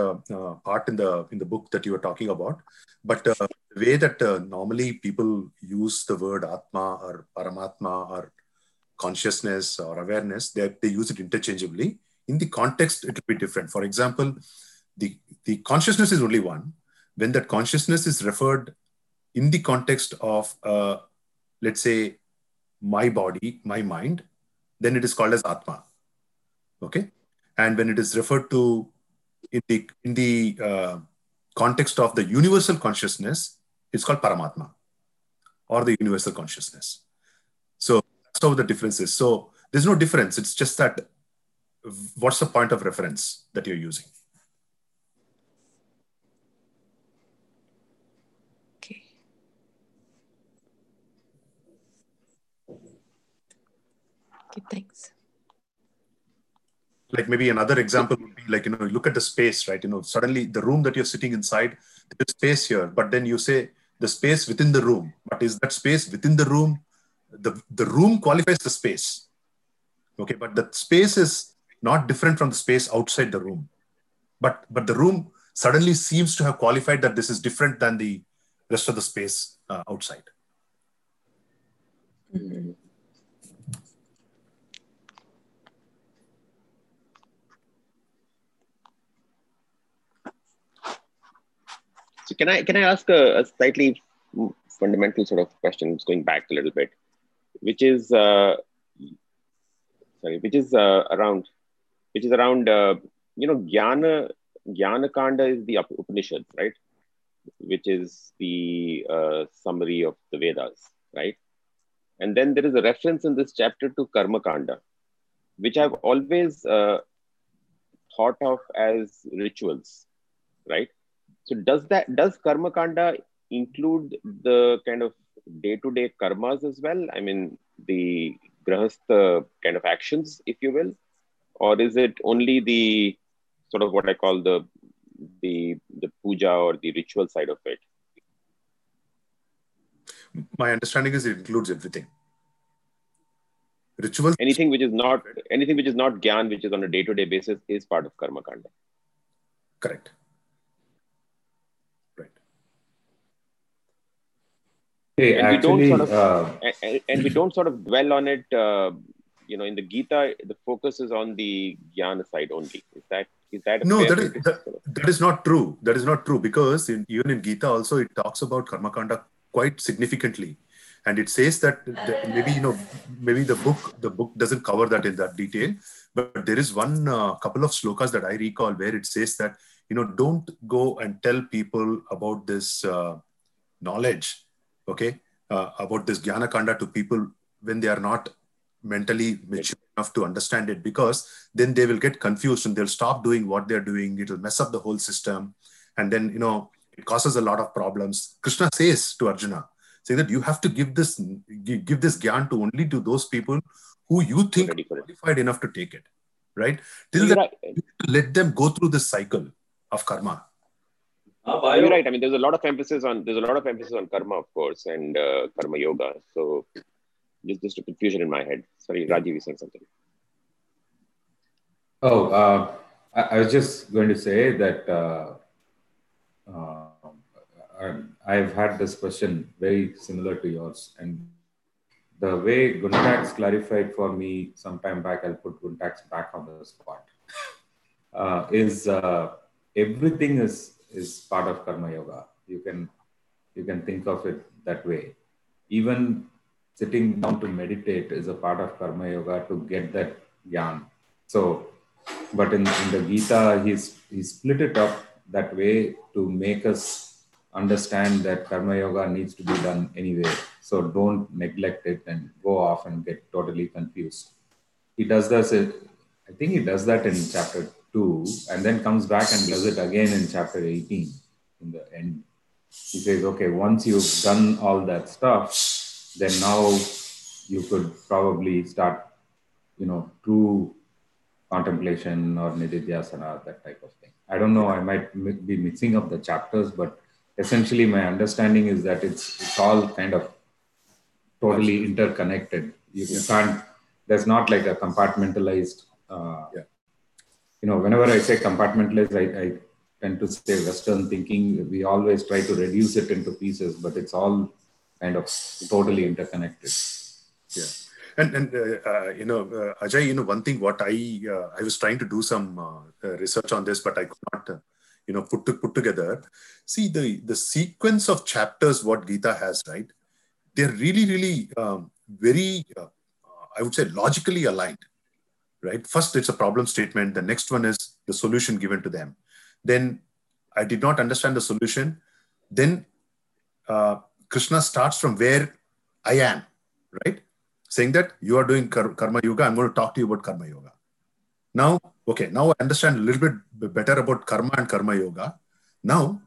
part in the book that you were talking about, but the way that normally people use the word Atma or Paramatma or consciousness or awareness, they use it interchangeably. In the context, it will be different. For example, the consciousness is only one. When that consciousness is referred in the context of, let's say, my body, my mind, then it is called as Atma. Okay, and when it is referred to in the context of the universal consciousness, it's called Paramatma or the universal consciousness. So that's how the difference is. So there's no difference. It's just that what's the point of reference that you're using? Okay. Okay, thanks. Like maybe another example would be like, you know, look at the space, right? You know, suddenly the room that you're sitting inside, there's space here, but then you say the space within the room. But is that space within the room? The room qualifies the space. Okay, but the space is not different from the space outside the room. But the room suddenly seems to have qualified that this is different than the rest of the space outside. Mm-hmm. So can I ask a slightly fundamental sort of question, going back a little bit, which is around you know, Jnana Kanda is the Upanishad, right, which is the summary of the Vedas, right, and then there is a reference in this chapter to Karma Kanda, which I've always thought of as rituals, right. So does karma kanda include the kind of day-to-day karmas as well? I mean, the grahastha kind of actions, if you will, or is it only the sort of what I call the puja or the ritual side of it? My understanding is it includes everything. Rituals, anything which is not gyan, which is on a day-to-day basis, is part of karma kanda. Correct. Right. Hey, and actually, we don't sort of dwell on it. You know, in the Gita, the focus is on the jnana side only. Is that no? That is not true. That is not true, because even in Gita also it talks about karma kanda quite significantly. And it says that maybe the book doesn't cover that in that detail, but there is one couple of slokas that I recall where it says that, you know, don't go and tell people about this knowledge, okay, about this jnana kanda to people when they are not mentally mature enough to understand it, because then they will get confused and they'll stop doing what they're doing. It'll mess up the whole system. And then, you know, it causes a lot of problems. Krishna says to Arjuna, saying that you have to give this gyan to only to those people who you think are qualified enough to take it, right? Till that, let them go through this cycle of karma. You're right. I mean, there's a lot of emphasis on karma, of course, and karma yoga. So just a confusion in my head. Sorry, Rajiv, you said something. Oh, I was just going to say that. I've had this question very similar to yours, and the way Guntax clarified for me some time back, I'll put Guntax back on the spot, is everything is part of karma yoga. You can think of it that way. Even sitting down to meditate is a part of karma yoga to get that jnana. So, but in the Gita, he split it up that way to make us understand that karma yoga needs to be done anyway. So don't neglect it and go off and get totally confused. He does this, I think he does that in chapter 2, and then comes back and does it again in chapter 18 in the end. He says, okay, once you've done all that stuff, then now you could probably start, you know, true contemplation or nididhyasana, that type of thing. I don't know, I might be mixing up the chapters, but essentially, my understanding is that it's all kind of totally interconnected. You can't, there's not like a compartmentalized, you know, whenever I say compartmentalized, I tend to say Western thinking. We always try to reduce it into pieces, but it's all kind of totally interconnected. Yeah. And you know, Ajay, you know, one thing what I was trying to do some research on this, but I could not you know, put together. See, the sequence of chapters what Gita has, right? They're really very, I would say, logically aligned, right? First, it's a problem statement. The next one is the solution given to them. Then, I did not understand the solution. Then, Krishna starts from where I am, right? Saying that you are doing karma yoga. I'm going to talk to you about karma yoga. Now, okay, now I understand a little bit better about karma and karma yoga. Now,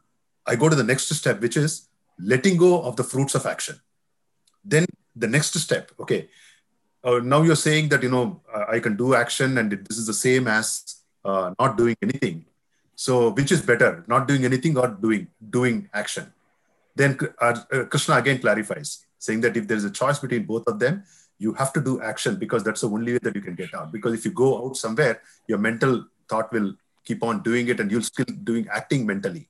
I go to the next step, which is letting go of the fruits of action. Then the next step, okay, now you're saying that, you know, I can do action and this is the same as not doing anything. So which is better, not doing anything or doing action? Then Krishna again clarifies, saying that if there's a choice between both of them, you have to do action, because that's the only way that you can get out. Because if you go out somewhere, your mental thought will keep on doing it and you'll still acting mentally,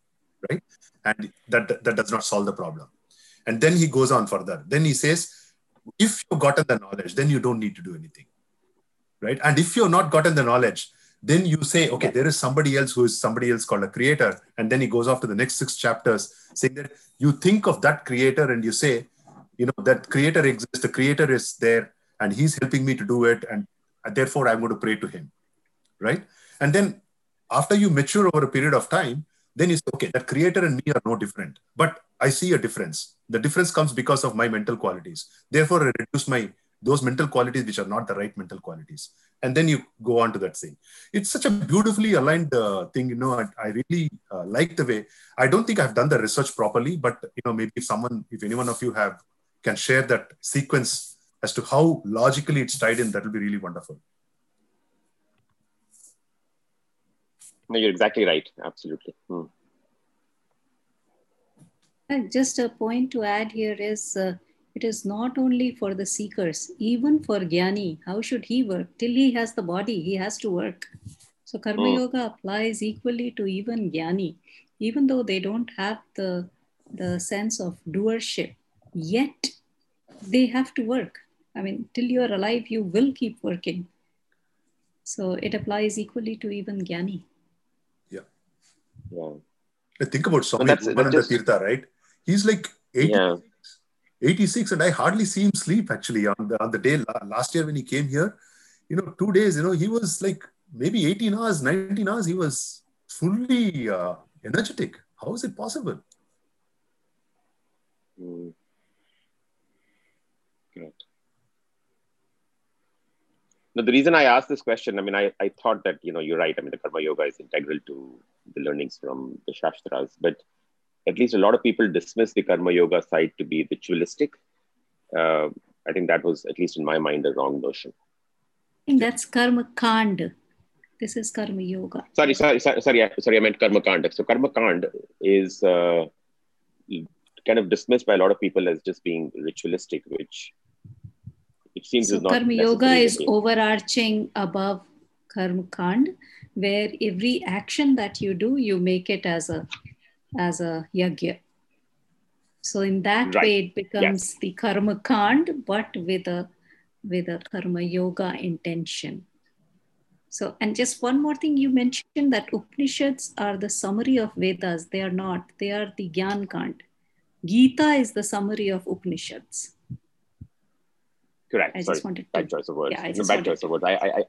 right? And that does not solve the problem. And then he goes on further. Then he says, if you've gotten the knowledge, then you don't need to do anything, right? And if you've not gotten the knowledge, then you say, okay, there is somebody else who is somebody else called a creator. And then he goes off to the next 6 chapters saying that you think of that creator and you say, you know, that creator exists, the creator is there, and he's helping me to do it, and therefore I'm going to pray to him, right? And then after you mature over a period of time, then you say, okay, that creator and me are no different, but I see a difference. The difference comes because of my mental qualities. Therefore, I reduce my those mental qualities which are not the right mental qualities. And then you go on to that saying. It's such a beautifully aligned thing, you know. I really like the way, I don't think I've done the research properly, but you know, maybe if any one of you have, can share that sequence as to how logically it's tied in, that will be really wonderful. No, you're exactly right. Absolutely. Hmm. And just a point to add here is, it is not only for the seekers, even for Jnani. How should he work? Till he has the body, he has to work. So Karma Yoga applies equally to even Jnani. Even though they don't have the sense of doership, yet they have to work. I mean, till you are alive, you will keep working. So it applies equally to even Jnani. Yeah. Wow. Think about Swami Guruparananda Teertha, right? He's like 86, and I hardly see him sleep actually on the day last year when he came here. You know, 2 days, you know, he was like maybe 18 hours, 19 hours. He was fully energetic. How is it possible? Mm. Right. Now, the reason I asked this question, I mean, I thought that, you know, you're right. I mean, the Karma Yoga is integral to the learnings from the Shastras, but at least a lot of people dismiss the Karma Yoga side to be ritualistic. I think that was, at least in my mind, a wrong notion. I think that's Karma Kanda. This is Karma Yoga. Sorry, I meant Karma Kanda. So Karma Kanda is kind of dismissed by a lot of people as just being ritualistic, which it seems is not necessary. Karma Yoga is overarching above Karma Kanda, where every action that you do, you make it as a yagya. So in that way, it becomes the Karma Kanda, but with a Karma Yoga intention. So, and just one more thing, you mentioned that Upanishads are the summary of Vedas. They are not. They are the Gyan Kanda. Gita is the summary of Upanishads. Correct. Bad choice of words. But I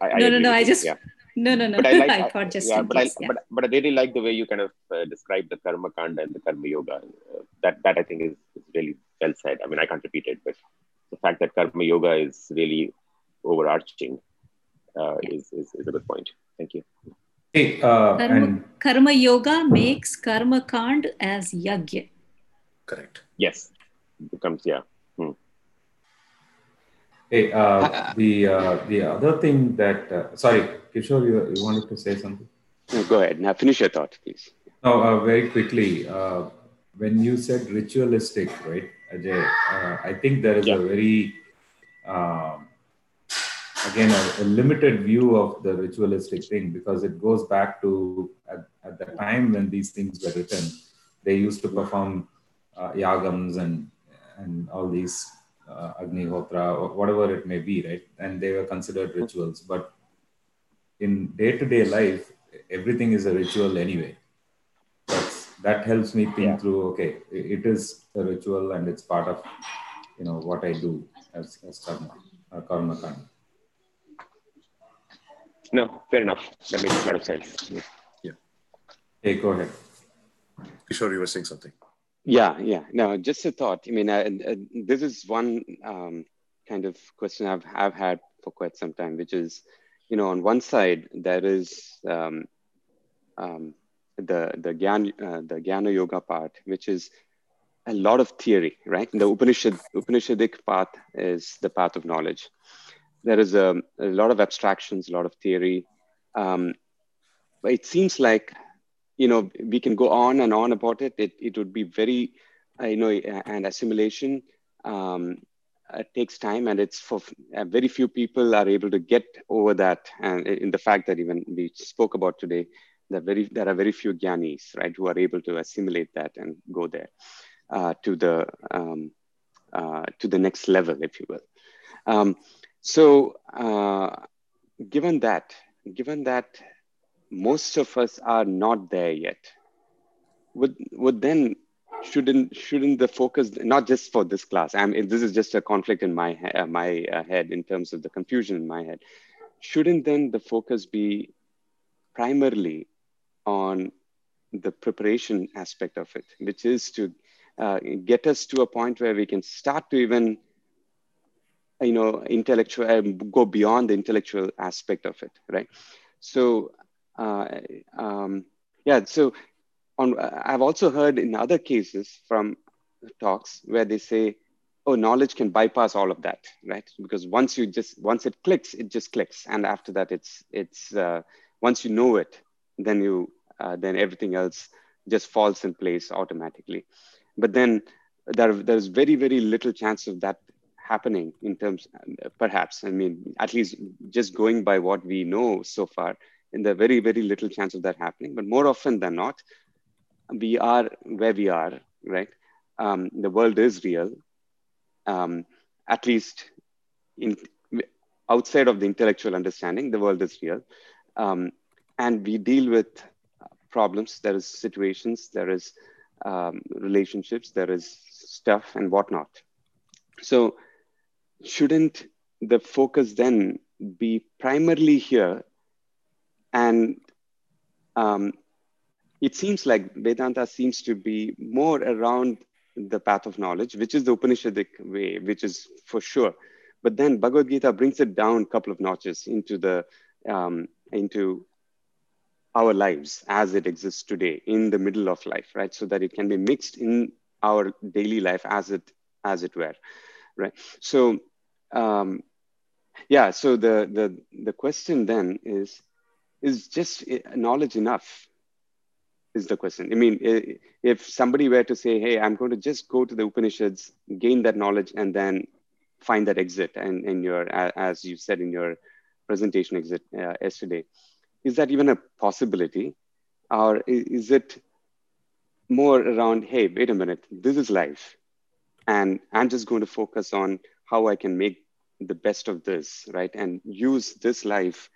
really like the way you kind of described the Karma Kanda and the Karma Yoga. That I think is really well said. I mean, I can't repeat it, but the fact that Karma Yoga is really overarching is a good point. Thank you. Hey, Karma Yoga makes Karma Kanda as yagya. Correct. Yes. It becomes, Hey, the other thing that, sorry, Kishore, you wanted to say something? No, go ahead. Now finish your thought, please. No, very quickly. When you said ritualistic, right, Ajay, I think there is a very, again, a limited view of the ritualistic thing, because it goes back to at the time when these things were written, they used to perform yagams and all these Agnihotra, or whatever it may be, right? And they were considered rituals. But in day-to-day life, everything is a ritual anyway. That helps me think through, okay, it is a ritual and it's part of, you know, what I do as karma or karma kanda. No, fair enough. That makes a lot of sense. Yeah. Hey, go ahead. Kishore, you were saying something. Yeah. No, just a thought. I mean, this is one kind of question I've had for quite some time, which is, you know, on one side there is the Jnana Yoga part, which is a lot of theory, right? The Upanishadic path is the path of knowledge. There is a lot of abstractions, a lot of theory, but it seems like, you know, we can go on and on about it. It would be very, you know, and assimilation takes time, and it's for very few people are able to get over that. And in the fact that even we spoke about today, that there are very few Jnanis, right, who are able to assimilate that and go there to the next level, if you will. Given that. Most of us are not there yet. Shouldn't the focus, not just for this class? I mean, this is just a conflict in my head in terms of the confusion in my head. Shouldn't then the focus be primarily on the preparation aspect of it, which is to get us to a point where we can start to even you know, intellectual, go beyond the intellectual aspect of it, right? So, yeah, so on, I've also heard in other cases from talks where they say, oh, knowledge can bypass all of that, right? Because once you just, once it just clicks. And after that, it's once you know it, then you, then everything else just falls in place automatically. But then there's very, very little chance of that happening in terms, perhaps, I mean, at least just going by what we know so far, and there's very, very little chance of that happening. But more often than not, we are where we are, right? The world is real. At least in, outside of the intellectual understanding, the world is real. And we deal with problems, there is situations, there is relationships, there is stuff and whatnot. So shouldn't the focus then be primarily here? And it seems like Vedanta seems to be more around the path of knowledge, which is the Upanishadic way, which is for sure. But then Bhagavad Gita brings it down a couple of notches into the into our lives as it exists today, in the middle of life, right? So that it can be mixed in our daily life as it were, right? So yeah. So the question then is just knowledge enough? Is the question. I mean, if somebody were to say, hey, I'm going to just go to the Upanishads, gain that knowledge, and then find that exit, and in your, as you said in your presentation exit yesterday, is that even a possibility? Or is it more around, hey, wait a minute, this is life, and I'm just going to focus on how I can make the best of this, right? And use this life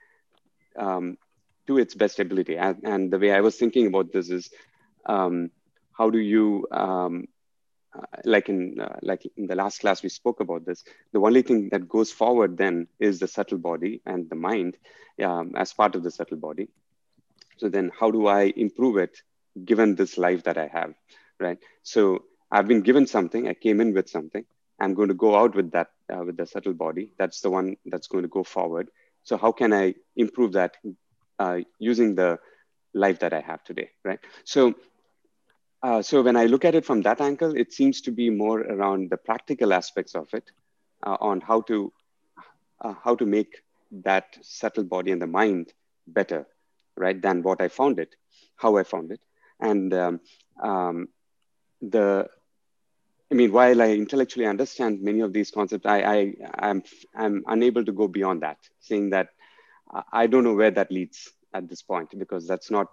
to its best ability. And the way I was thinking about this is, how do you, like in the last class, we spoke about this, the only thing that goes forward then is the subtle body and the mind as part of the subtle body. So then how do I improve it given this life that I have, right? So I've been given something, I came in with something, I'm going to go out with that, with the subtle body. That's the one that's going to go forward. So how can I improve that? Using the life that I have today, right? So, so when I look at it from that angle, it seems to be more around the practical aspects of it, on how to make that subtle body and the mind better, right? Than what I found it, how I found it, and I mean, while I intellectually understand many of these concepts, I'm unable to go beyond that, saying that. I don't know where that leads at this point, because that's not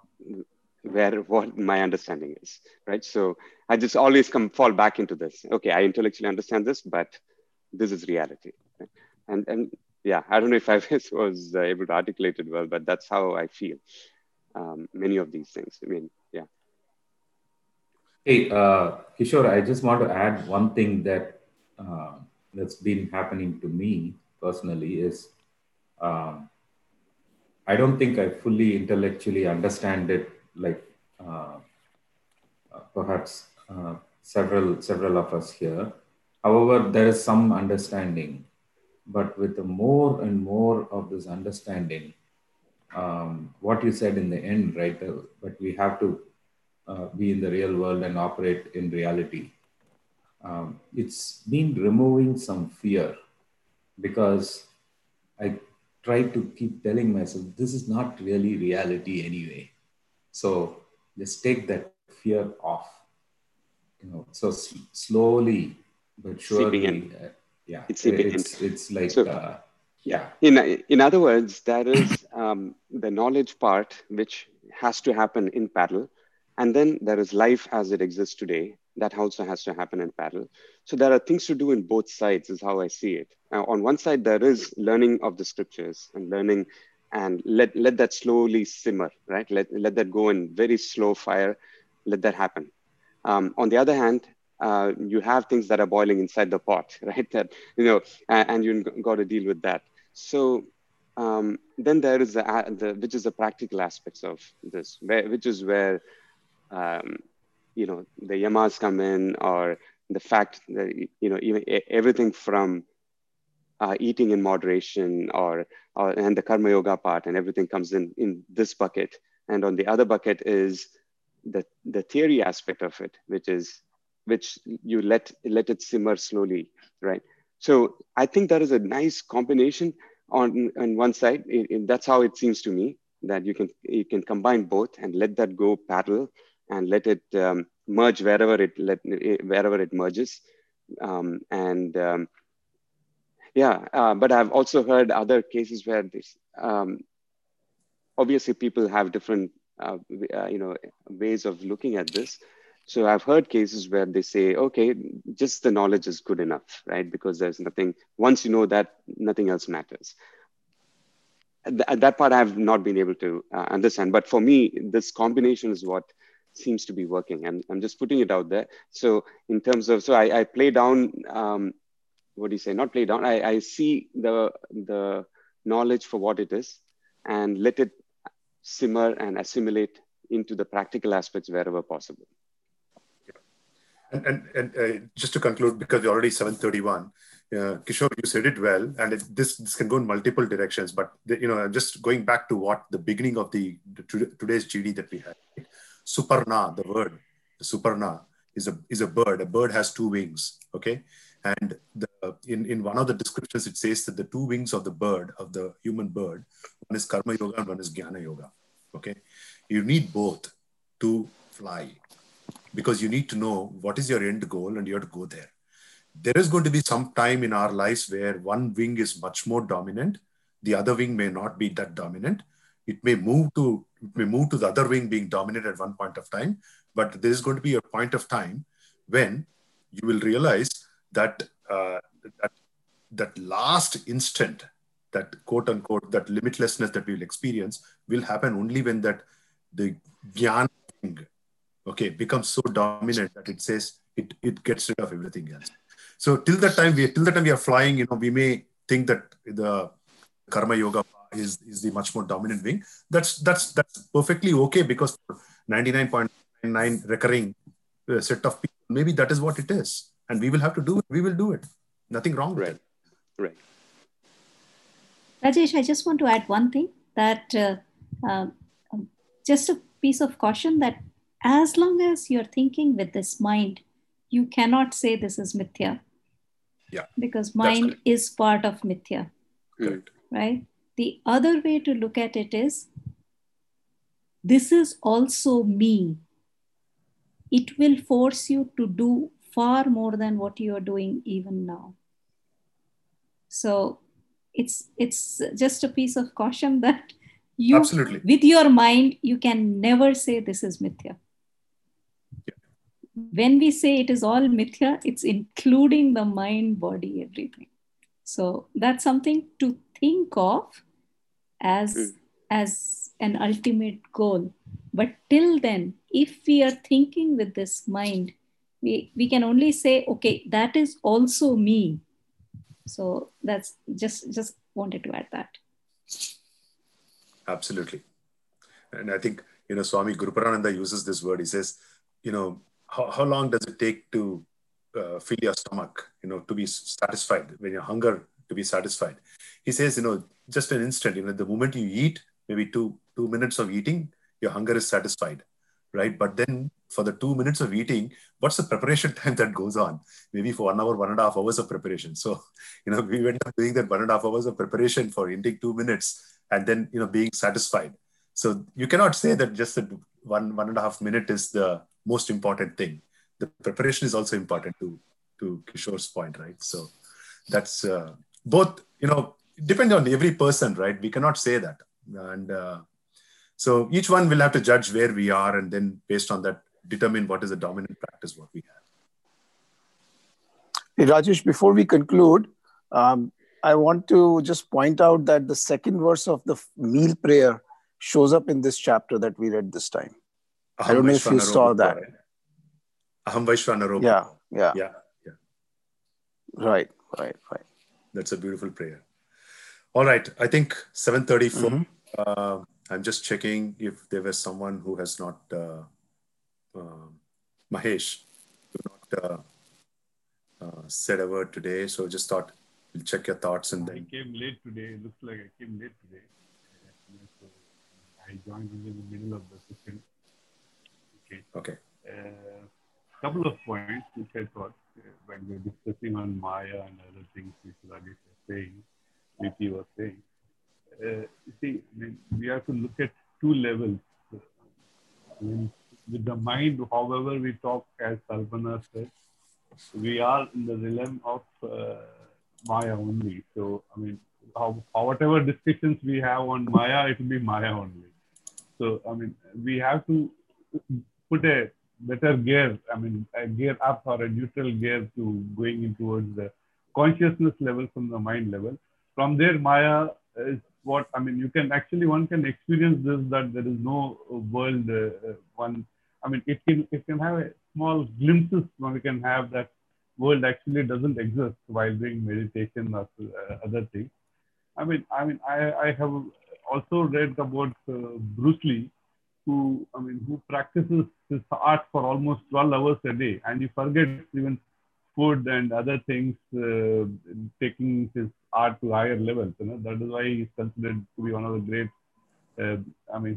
what my understanding is, right? So I just always fall back into this. Okay, I intellectually understand this, but this is reality. Right? And yeah, I don't know if I was able to articulate it well, but that's how I feel. Many of these things, I mean, yeah. Hey, Kishore, I just want to add one thing that that's been happening to me personally is, I don't think I fully intellectually understand it, like perhaps several of us here. However, there is some understanding, but with the more and more of this understanding, what you said in the end, right? But we have to be in the real world and operate in reality. It's been removing some fear, because I try to keep telling myself, this is not really reality anyway. So just take that fear off, you know, so slowly, but surely, yeah, it's like, so, yeah. In other words, there is the knowledge part, which has to happen in parallel. And then there is life as it exists today. That also has to happen in parallel. So there are things to do in both sides, is how I see it. Now, on one side, there is learning of the scriptures and learning, and let that slowly simmer, right? Let that go in very slow fire, let that happen. On the other hand, you have things that are boiling inside the pot, right? That, you know, and you got to deal with that. So then there is which is the practical aspects of this, which is where, you know, the yamas come in, or the fact that, you know, even everything from eating in moderation, and the karma yoga part, and everything comes in this bucket. And on the other bucket is the theory aspect of it, which you let it simmer slowly, right? So I think that is a nice combination on one side. That's how it seems to me, that you can combine both and let that go parallel and let it merge wherever it merges. But I've also heard other cases where this, obviously people have different ways of looking at this. So I've heard cases where they say, okay, just the knowledge is good enough, right? Because there's nothing, once you know that, nothing else matters. That part I've not been able to understand. But for me, this combination is what seems to be working. And I'm just putting it out there. So in terms of, so I play down, what do you say? Not play down. I see the knowledge for what it is and let it simmer and assimilate into the practical aspects wherever possible. And just to conclude, because we're already 7:31, Kishore, you said it well, and this can go in multiple directions. But just going back to what the beginning of today's GD that we had, right? Suparna, the word Suparna is a bird. A bird has two wings, okay? And in one of the descriptions, it says that the two wings of the bird, of the human bird, one is karma yoga and one is jnana yoga. Okay, you need both to fly, because you need to know what is your end goal and you have to go there. There is going to be some time in our lives where one wing is much more dominant. The other wing may not be that dominant. It may move to the other wing being dominant at one point of time, but there is going to be a point of time when you will realize that last instant, that quote unquote, that limitlessness that we will experience will happen only when the jnana wing, okay, becomes so dominant that it says it gets rid of everything else. So till that time we are flying, we may think that the karma yoga is the much more dominant wing. That's perfectly okay, because 99.99 recurring set of people, maybe that is what it is, and we will have to do it. We will do it. Nothing wrong with it. Right. Rajesh, I just want to add one thing, that just a piece of caution, that as long as you're thinking with this mind, you cannot say this is mithya. Yeah. Because mind is part of mithya. Correct. Right? The other way to look at it is, this is also me. It will force you to do far more than what you are doing even now. So it's just a piece of caution that you, absolutely, with your mind, you can never say this is mithya. Yeah. When we say it is all mithya, it's including the mind, body, everything. So that's something to think of as an ultimate goal. But till then, if we are thinking with this mind, we can only say, okay, that is also me. So that's just wanted to add that. Absolutely. And I think, Swami Guruparananda uses this word. He says, how long does it take to fill your stomach, to be satisfied, when your hunger to be satisfied? He says, just an instant, the moment you eat, maybe two minutes of eating, your hunger is satisfied, right? But then for the 2 minutes of eating, what's the preparation time that goes on? Maybe for 1 hour, 1.5 hours of preparation. So, we went up doing that 1.5 hours of preparation for eating 2 minutes and then, being satisfied. So you cannot say that just that one and a half minute is the most important thing. The preparation is also important, to Kishore's point, right? So that's both, depending on every person, right? We cannot say that. And so each one will have to judge where we are, and then based on that, determine what is the dominant practice, what we have. Hey, Rajesh, before we conclude, I want to just point out that the second verse of the meal prayer shows up in this chapter that we read this time. Aham, I don't know if you saw that. Aham Vaishvanaropa. Yeah. Right. That's a beautiful prayer. All right, I think 7:34. I'm just checking if there was someone who has not... Mahesh, not said a word today. So just thought We'll check your thoughts and then. I came late today. It looks like I came late today. So I joined in the middle of the session. Okay. Okay. Couple of points which I thought when we were discussing on Maya and other things which Rajesh was saying, VP was saying. You see, we have to look at two levels. With the mind, however we talk, as Alpana said, we are in the realm of Maya only. So, I mean, whatever discussions we have on Maya, it will be Maya only. So, I mean, we have to put a better gear, I mean, a gear up or a neutral gear to going in towards the consciousness level from the mind level. From there, Maya is what, I mean, you can actually, one can experience this, that there is no world, one, I mean, it can have a small glimpses when we can have that world actually doesn't exist while doing meditation or other things. I have also read about Bruce Lee, who practices his art for almost 12 hours a day, and he forgets even food and other things, taking his art to higher levels. You know? That is why he's considered to be one of the great.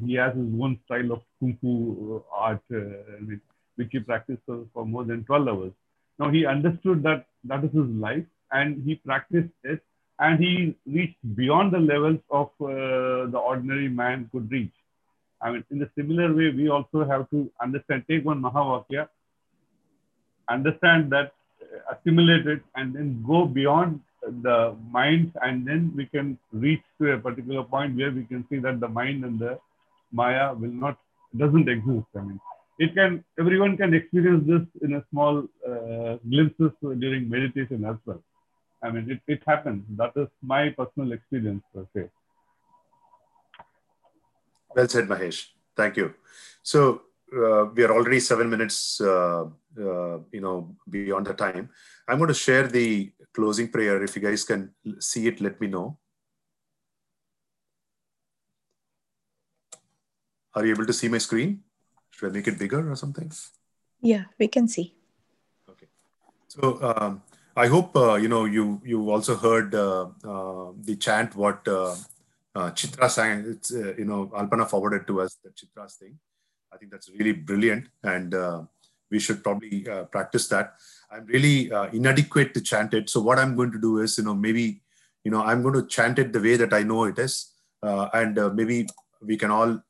He has his own style of kung fu art, which he practices for more than 12 hours. Now he understood that is his life, and he practiced it, and he reached beyond the levels of the ordinary man could reach. I mean, in a similar way, we also have to understand, take one Mahavakya, understand that, assimilate it, and then go beyond the mind, and then we can reach to a particular point where we can see that the mind and the Maya doesn't exist. I mean, everyone can experience this in a small glimpses during meditation as well. I mean, it happens. That is my personal experience per se. Well said, Mahesh. Thank you. So we are already 7 minutes, beyond the time. I'm going to share the closing prayer. If you guys can see it, let me know. Are you able to see my screen? Should I make it bigger or something? Yeah, we can see. Okay. So I hope you also heard the chant what. Chitra sang, it's, Alpana forwarded to us the Chitra's thing. I think that's really brilliant, and we should probably practice that. I'm really inadequate to chant it. So what I'm going to do is, I'm going to chant it the way that I know it is. Maybe we can all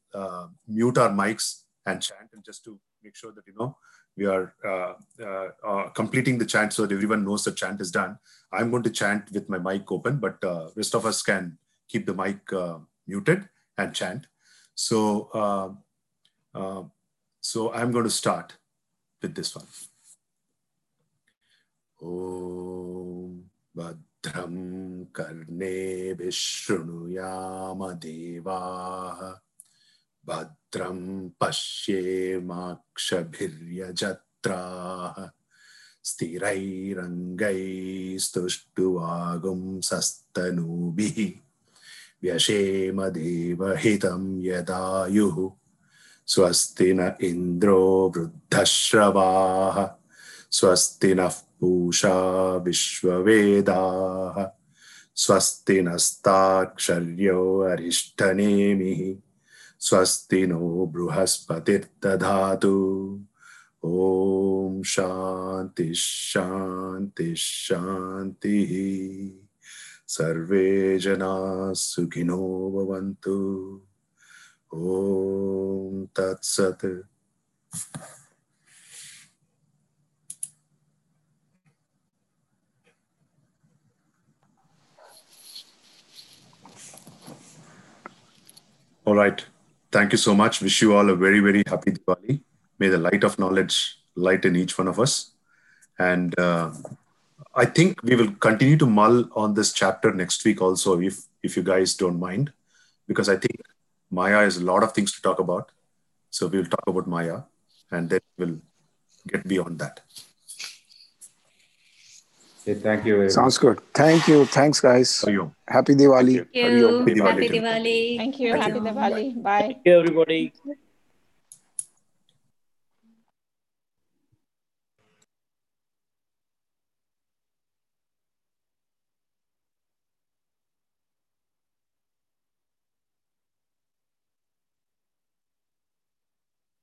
mute our mics and chant, and just to make sure that, we are completing the chant so that everyone knows the chant is done. I'm going to chant with my mic open, but rest of us can keep the mic muted and chant. So, so I'm going to start with this one. Om Bhadram Karne Vishrunuyama Devaah Bhadram Pashyemakshabhiryajatraah Sthirairangai Stushtuagum Sastanubihi Vyashema Deva Hitam Yadayuhu Swastina Indro Vruddhashravaha Swastina Pusha Vishwavedaha Swastina Staksharyo Arishtanemihi Swastino Bruhaspati Dadhatu. Om Shanti Shanti Shanti. Sarve Jana Sukhino Bhavantu. Om Tat Sat. All right. Thank you so much. Wish you all a very, very happy Diwali. May the light of knowledge lighten each one of us. And I think we will continue to mull on this chapter next week also, if you guys don't mind, because I think Maya is a lot of things to talk about. So we'll talk about Maya, and then we'll get beyond that. Okay, thank you. Sounds good. Thank you. Thanks, guys. You. Happy Diwali. Thank you. Happy Diwali. Thank you. Happy Diwali. Bye. Thank you, everybody.